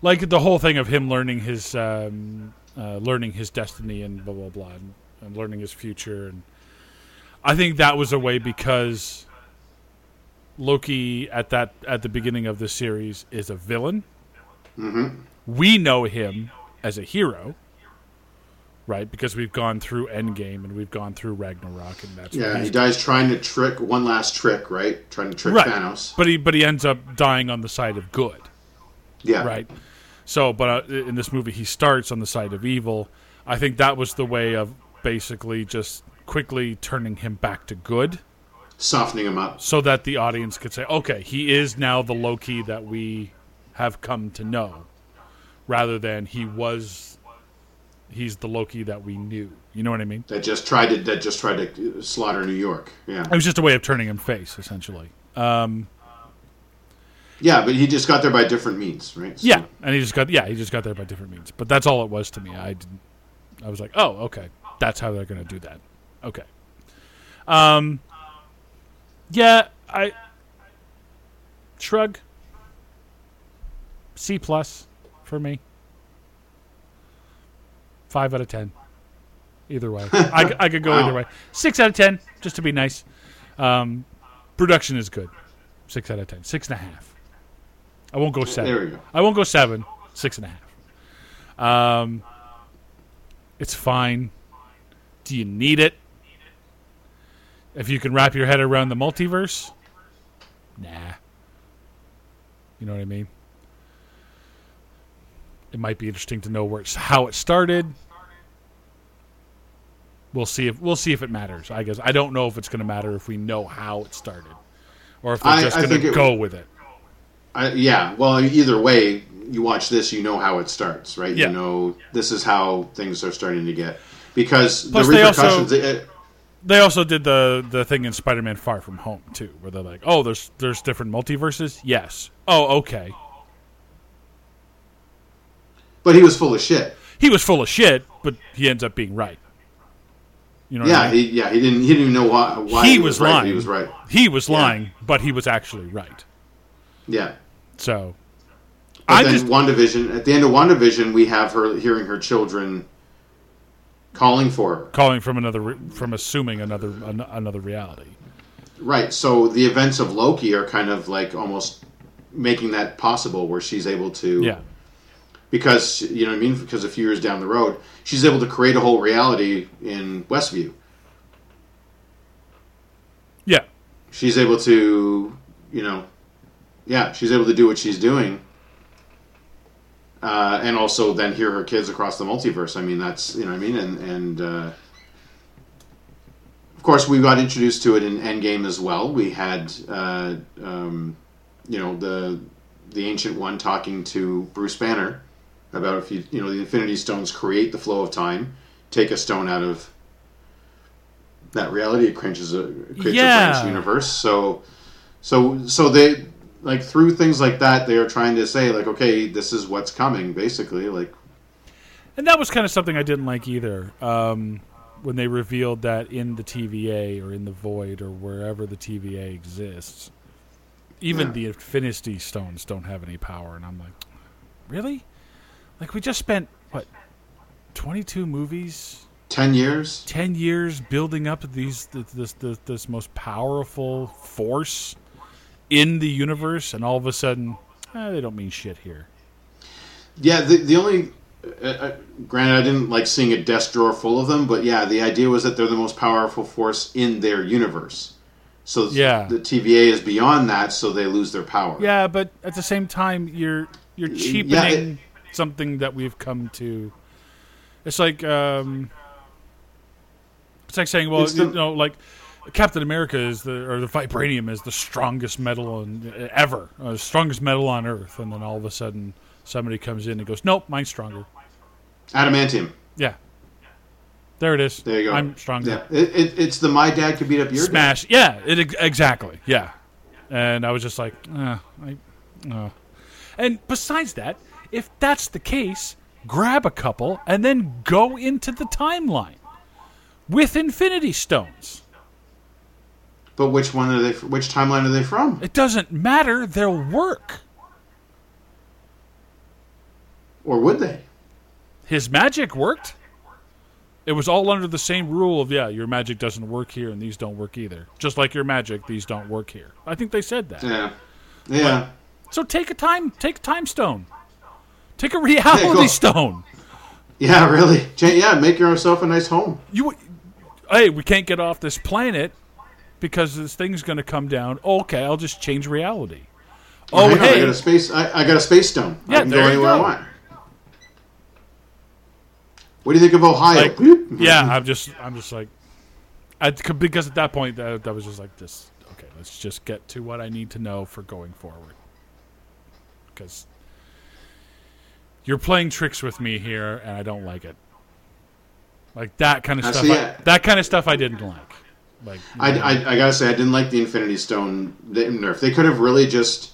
Like the whole thing of him learning his destiny and blah blah blah, and learning his future. And I think that was a way, because Loki at the beginning of the series is a villain. Mm-hmm. We know him as a hero. Right, because we've gone through Endgame and we've gone through Ragnarok, and that's he dies trying to trick one last trick, right? Trying to trick Thanos, but he ends up dying on the side of good. Yeah, right. So, but in this movie, he starts on the side of evil. I think that was the way of basically just quickly turning him back to good, softening him up, so that the audience could say, "Okay, he is now the Loki that we have come to know," rather than he was. He's the Loki that we knew. You know what I mean? That just tried to slaughter New York. Yeah, it was just a way of turning him face, essentially. But he just got there by different means, right? So. Yeah, and he just got there by different means. But that's all it was to me. I was like, oh, okay, that's how they're going to do that. Okay. I shrug. C+ for me. 5 out of 10, either way. I could go either way. 6 out of 10, just to be nice. Production is good. 6 out of 10, 6.5. I won't go 7. There we go. I won't go 7. 6.5. It's fine. Do you need it? If you can wrap your head around the multiverse, nah. You know what I mean? It might be interesting to know where it's, how it started. We'll see if it matters. I guess I don't know if it's going to matter if we know how it started, or if we're just going to go with it. Yeah. Well, either way, you watch this, you know how it starts, right? Yeah. You know this is how things are starting to get, because plus the repercussions. They also did the thing in Spider-Man: Far From Home too, where they're like, "Oh, there's different multiverses." Yes. Oh, okay. But he was full of shit. He was full of shit, but he ends up being right. You know what I mean? He didn't even know why he was lying. Right, but he was right. He was lying, but he was actually right. Yeah. So. WandaVision. At the end of WandaVision, we have her hearing her children calling for her, assuming another reality. Right. So the events of Loki are kind of like almost making that possible, where she's able to. Yeah. Because, you know what I mean? Because a few years down the road, she's able to create a whole reality in Westview. Yeah. She's able to, she's able to do what she's doing. And also then hear her kids across the multiverse. I mean, that's, you know what I mean? And of course, we got introduced to it in Endgame as well. We had, the Ancient One talking to Bruce Banner about the Infinity Stones create the flow of time. Take a stone out of that reality, it creates a branch universe. So they, like, through things like that, they are trying to say, like, okay, this is what's coming, basically. Like, and that was kind of something I didn't like either. When they revealed that in the TVA or in the void or wherever the TVA exists. The Infinity Stones don't have any power. And I'm like, really? Like, we just spent, 22 movies? 10 years? 10 years building up this most powerful force in the universe, and all of a sudden, they don't mean shit here. Yeah, the only... granted, I didn't like seeing a desk drawer full of them, but yeah, the idea was that they're the most powerful force in their universe. So the TVA is beyond that, so they lose their power. Yeah, but at the same time, you're cheapening something that we've come to. It's like saying, well, like Captain America or the vibranium is the strongest metal ever, strongest metal on Earth, and then all of a sudden somebody comes in and goes, nope, mine's stronger. Adamantium. Yeah. There it is. There you go. I'm stronger. Yeah. It's the my dad could beat up your smash. Dad. Yeah, exactly. Yeah, and I was just like, And besides that, if that's the case, grab a couple and then go into the timeline with Infinity Stones. But which one are they? Which timeline are they from? It doesn't matter. They'll work. Or would they? His magic worked. It was all under the same rule of, your magic doesn't work here and these don't work either. Just like your magic, these don't work here. I think they said that. Yeah. Yeah. But, so take a time stone. Take a reality stone. Yeah, really. Yeah, make yourself a nice home. We can't get off this planet because this thing's going to come down. Oh, okay, I'll just change reality. Oh, hey. I got a space stone. Yeah, I can go anywhere I want. What do you think of Ohio? I'm just like, because at that point, that was just like this. Okay, let's just get to what I need to know for going forward. Because you're playing tricks with me here, and I don't like it. Like that kind of stuff. That kind of stuff I didn't like. Like I gotta say, I didn't like the Infinity Stone nerf. They could have really just.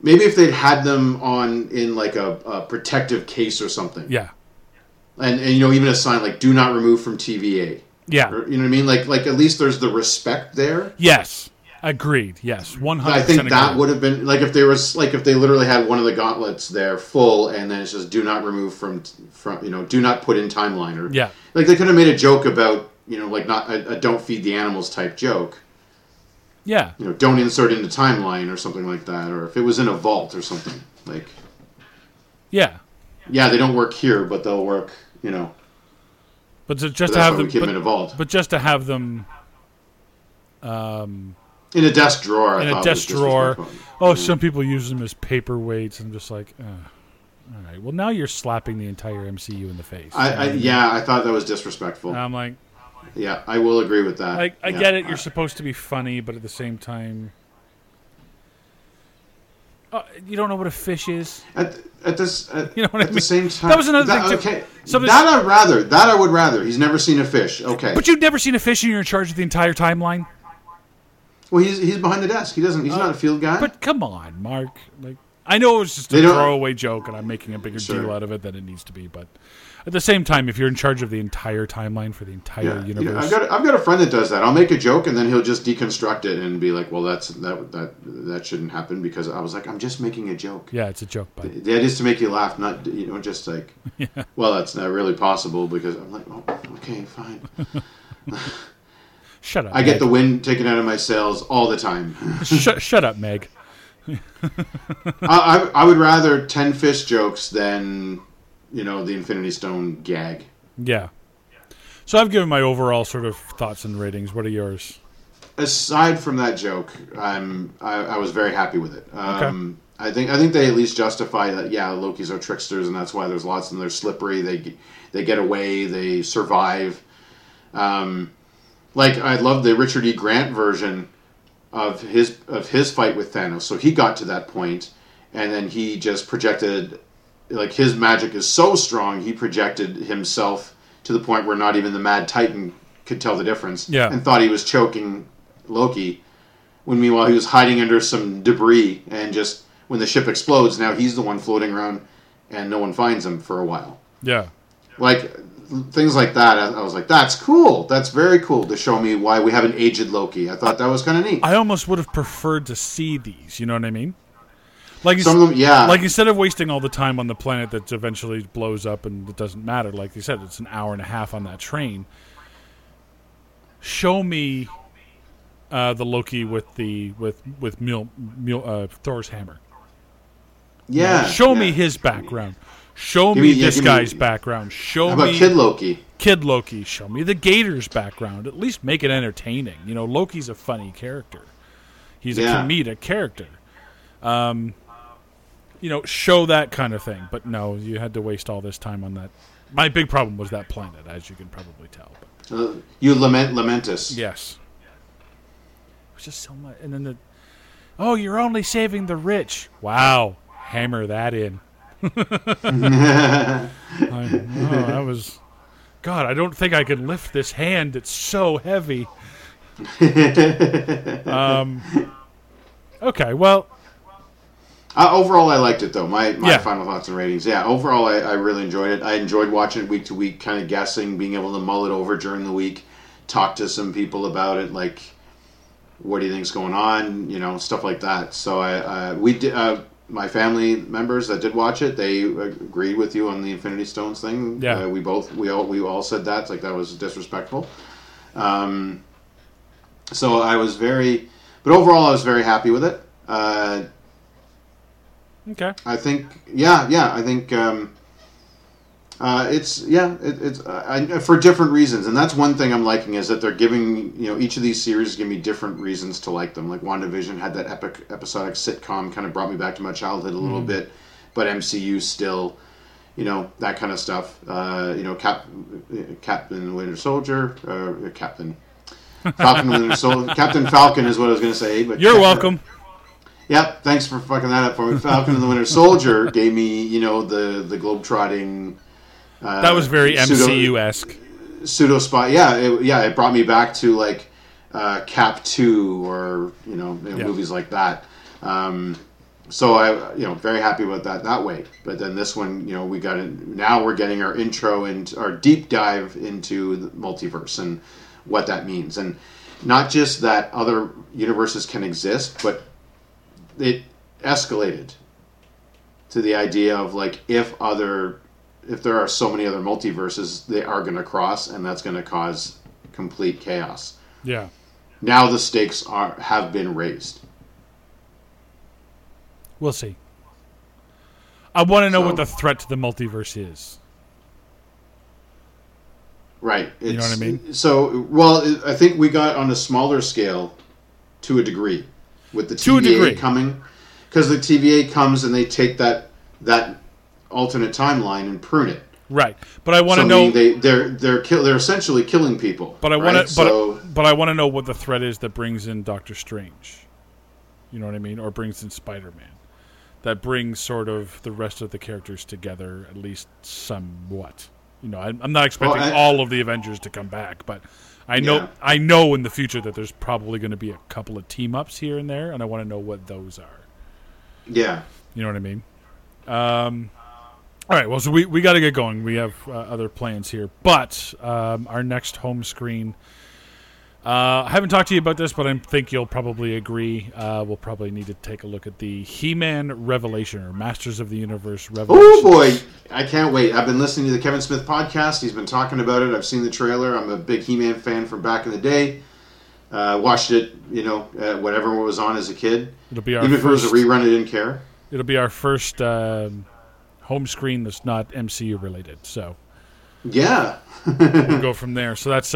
Maybe if they'd had them on in like a protective case or something. Yeah. And even a sign like "Do not remove from TVA." Yeah, or, you know what I mean. Like at least there's the respect there. Yes, agreed. Yes, 100%. I think that would have been like if they literally had one of the gauntlets there full, and then it's just "Do not remove from do not put in timeline." Or like they could have made a joke about like not a "Don't feed the animals" type joke. Yeah, don't insert into timeline or something like that, or if it was in a vault or something like. Yeah. Yeah, they don't work here, but they'll work, But to have them involved. But just to have them In a desk drawer. Oh, some people use them as paperweights. I'm just like, all right. Well, now you're slapping the entire MCU in the face. I thought that was disrespectful. I'm like, yeah, I will agree with that. Like, I get it. You're supposed to be funny, but at the same time, you don't know what a fish is. Same time, that was another thing. Okay, I would rather. He's never seen a fish. Okay, but you've never seen a fish, and you're in charge of the entire timeline. Well, he's behind the desk. He doesn't. He's not a field guy. But come on, Mark. Like, I know it was just a throwaway joke, and I'm making a bigger deal out of it than it needs to be. But at the same time, if you're in charge of the entire timeline for the entire universe, I've got a friend that does that. I'll make a joke, and then he'll just deconstruct it and be like, "Well, that shouldn't happen," because I was like, "I'm just making a joke." Yeah, it's a joke. Bud. The idea is to make you laugh, not just like, well, that's not really possible because I'm like, oh, okay, fine. Shut up, I get the wind taken out of my sails all the time. Shut up, Meg. I would rather 10 fish jokes than, the Infinity Stone gag. Yeah. So I've given my overall sort of thoughts and ratings. What are yours? Aside from that joke, I was very happy with it. Okay. I think they at least justify that, Lokis are tricksters, and that's why there's lots of them. They're slippery. They get away. They survive. Like, I love the Richard E. Grant version of his fight with Thanos. So he got to that point, and then he just projected, like, his magic is so strong, he projected himself to the point where not even the Mad Titan could tell the difference, and thought he was choking Loki, when meanwhile he was hiding under some debris, and just when the ship explodes, now he's the one floating around, and no one finds him for a while. Yeah. Like, things like that, I was like, that's cool. That's very cool to show me why we have an aged Loki. I thought that was kind of neat. I almost would have preferred to see these, you know what I mean? Like, some of them, yeah. Like, instead of wasting all the time on the planet that eventually blows up and it doesn't matter, like you said, it's an hour and a half on that train. Show me the Loki with Thor's hammer. Yeah. Show me his background. Show me this guy's background. Show me. How about Kid Loki? Kid Loki. Show me the Gator's background. At least make it entertaining. Loki's a funny character. He's a comedic character. Show that kind of thing. But no, you had to waste all this time on that. My big problem was that planet, as you can probably tell. But, you lamentus. Yes. It was just so much. And then you're only saving the rich. Wow. Hammer that in. I don't think I can lift this hand, it's so heavy. Okay, well, overall I liked it though. My final thoughts and ratings, overall I really enjoyed it. I enjoyed watching it week to week, kind of guessing, being able to mull it over during the week, talk to some people about it, like, what do you think's going on, stuff like that. So my family members that did watch it, they agreed with you on the Infinity Stones thing. Yeah. We all said that. It's like, that was disrespectful. So I was but overall I was very happy with it. Okay. For different reasons. And that's one thing I'm liking, is that they're giving, each of these series give me different reasons to like them. Like, WandaVision had that epic episodic sitcom, kind of brought me back to my childhood a little bit, but MCU still, that kind of stuff. Captain Winter Soldier, Falcon and the Winter Soldier. Captain Falcon is what I was going to say. But you're welcome. Yep, thanks for fucking that up for me. Falcon and the Winter Soldier gave me, the globetrotting. That was very MCU-esque. Pseudo spot. It brought me back to, like, Cap 2 or, movies like that. So I, very happy about that way. But then this one, we got in, now we're getting our intro and our deep dive into the multiverse and what that means. And not just that other universes can exist, but it escalated to the idea of, like, if there are so many other multiverses, they are going to cross, and that's going to cause complete chaos. Yeah. Now the stakes have been raised. We'll see. I want to know what the threat to the multiverse is. Right. You know what I mean? So, I think we got on a smaller scale to a degree with the TVA coming, because the TVA comes and they take that alternate timeline and prune it. Right, but I want to know they're essentially killing people. But I want to but I want to know what the threat is that brings in Doctor Strange. You know what I mean, or brings in Spider-Man. That brings sort of the rest of the characters together, at least somewhat. You know, I'm not expecting all of the Avengers to come back, but I know in the future that there's probably going to be a couple of team ups here and there, and I want to know what those are. Yeah, you know what I mean. All right, well, so we got to get going. We have other plans here, but our next home screen. I haven't talked to you about this, but I think you'll probably agree. We'll probably need to take a look at the He-Man Revelation, or Masters of the Universe Revelation. Oh, boy. I can't wait. I've been listening to the Kevin Smith podcast. He's been talking about it. I've seen the trailer. I'm a big He-Man fan from back in the day. Watched it, whatever was on as a kid. It'll be even if it was a rerun, I didn't care. It'll be our first home screen that's not MCU-related, so... Yeah. We'll go from there. So that's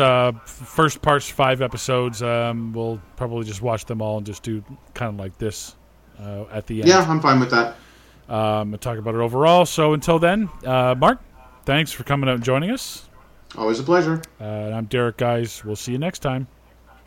first parts, 5 episodes. We'll probably just watch them all and just do kind of like this at the end. Yeah, I'm fine with that. We'll talk about it overall. So until then, Mark, thanks for coming out and joining us. Always a pleasure. I'm Derek, guys. We'll see you next time.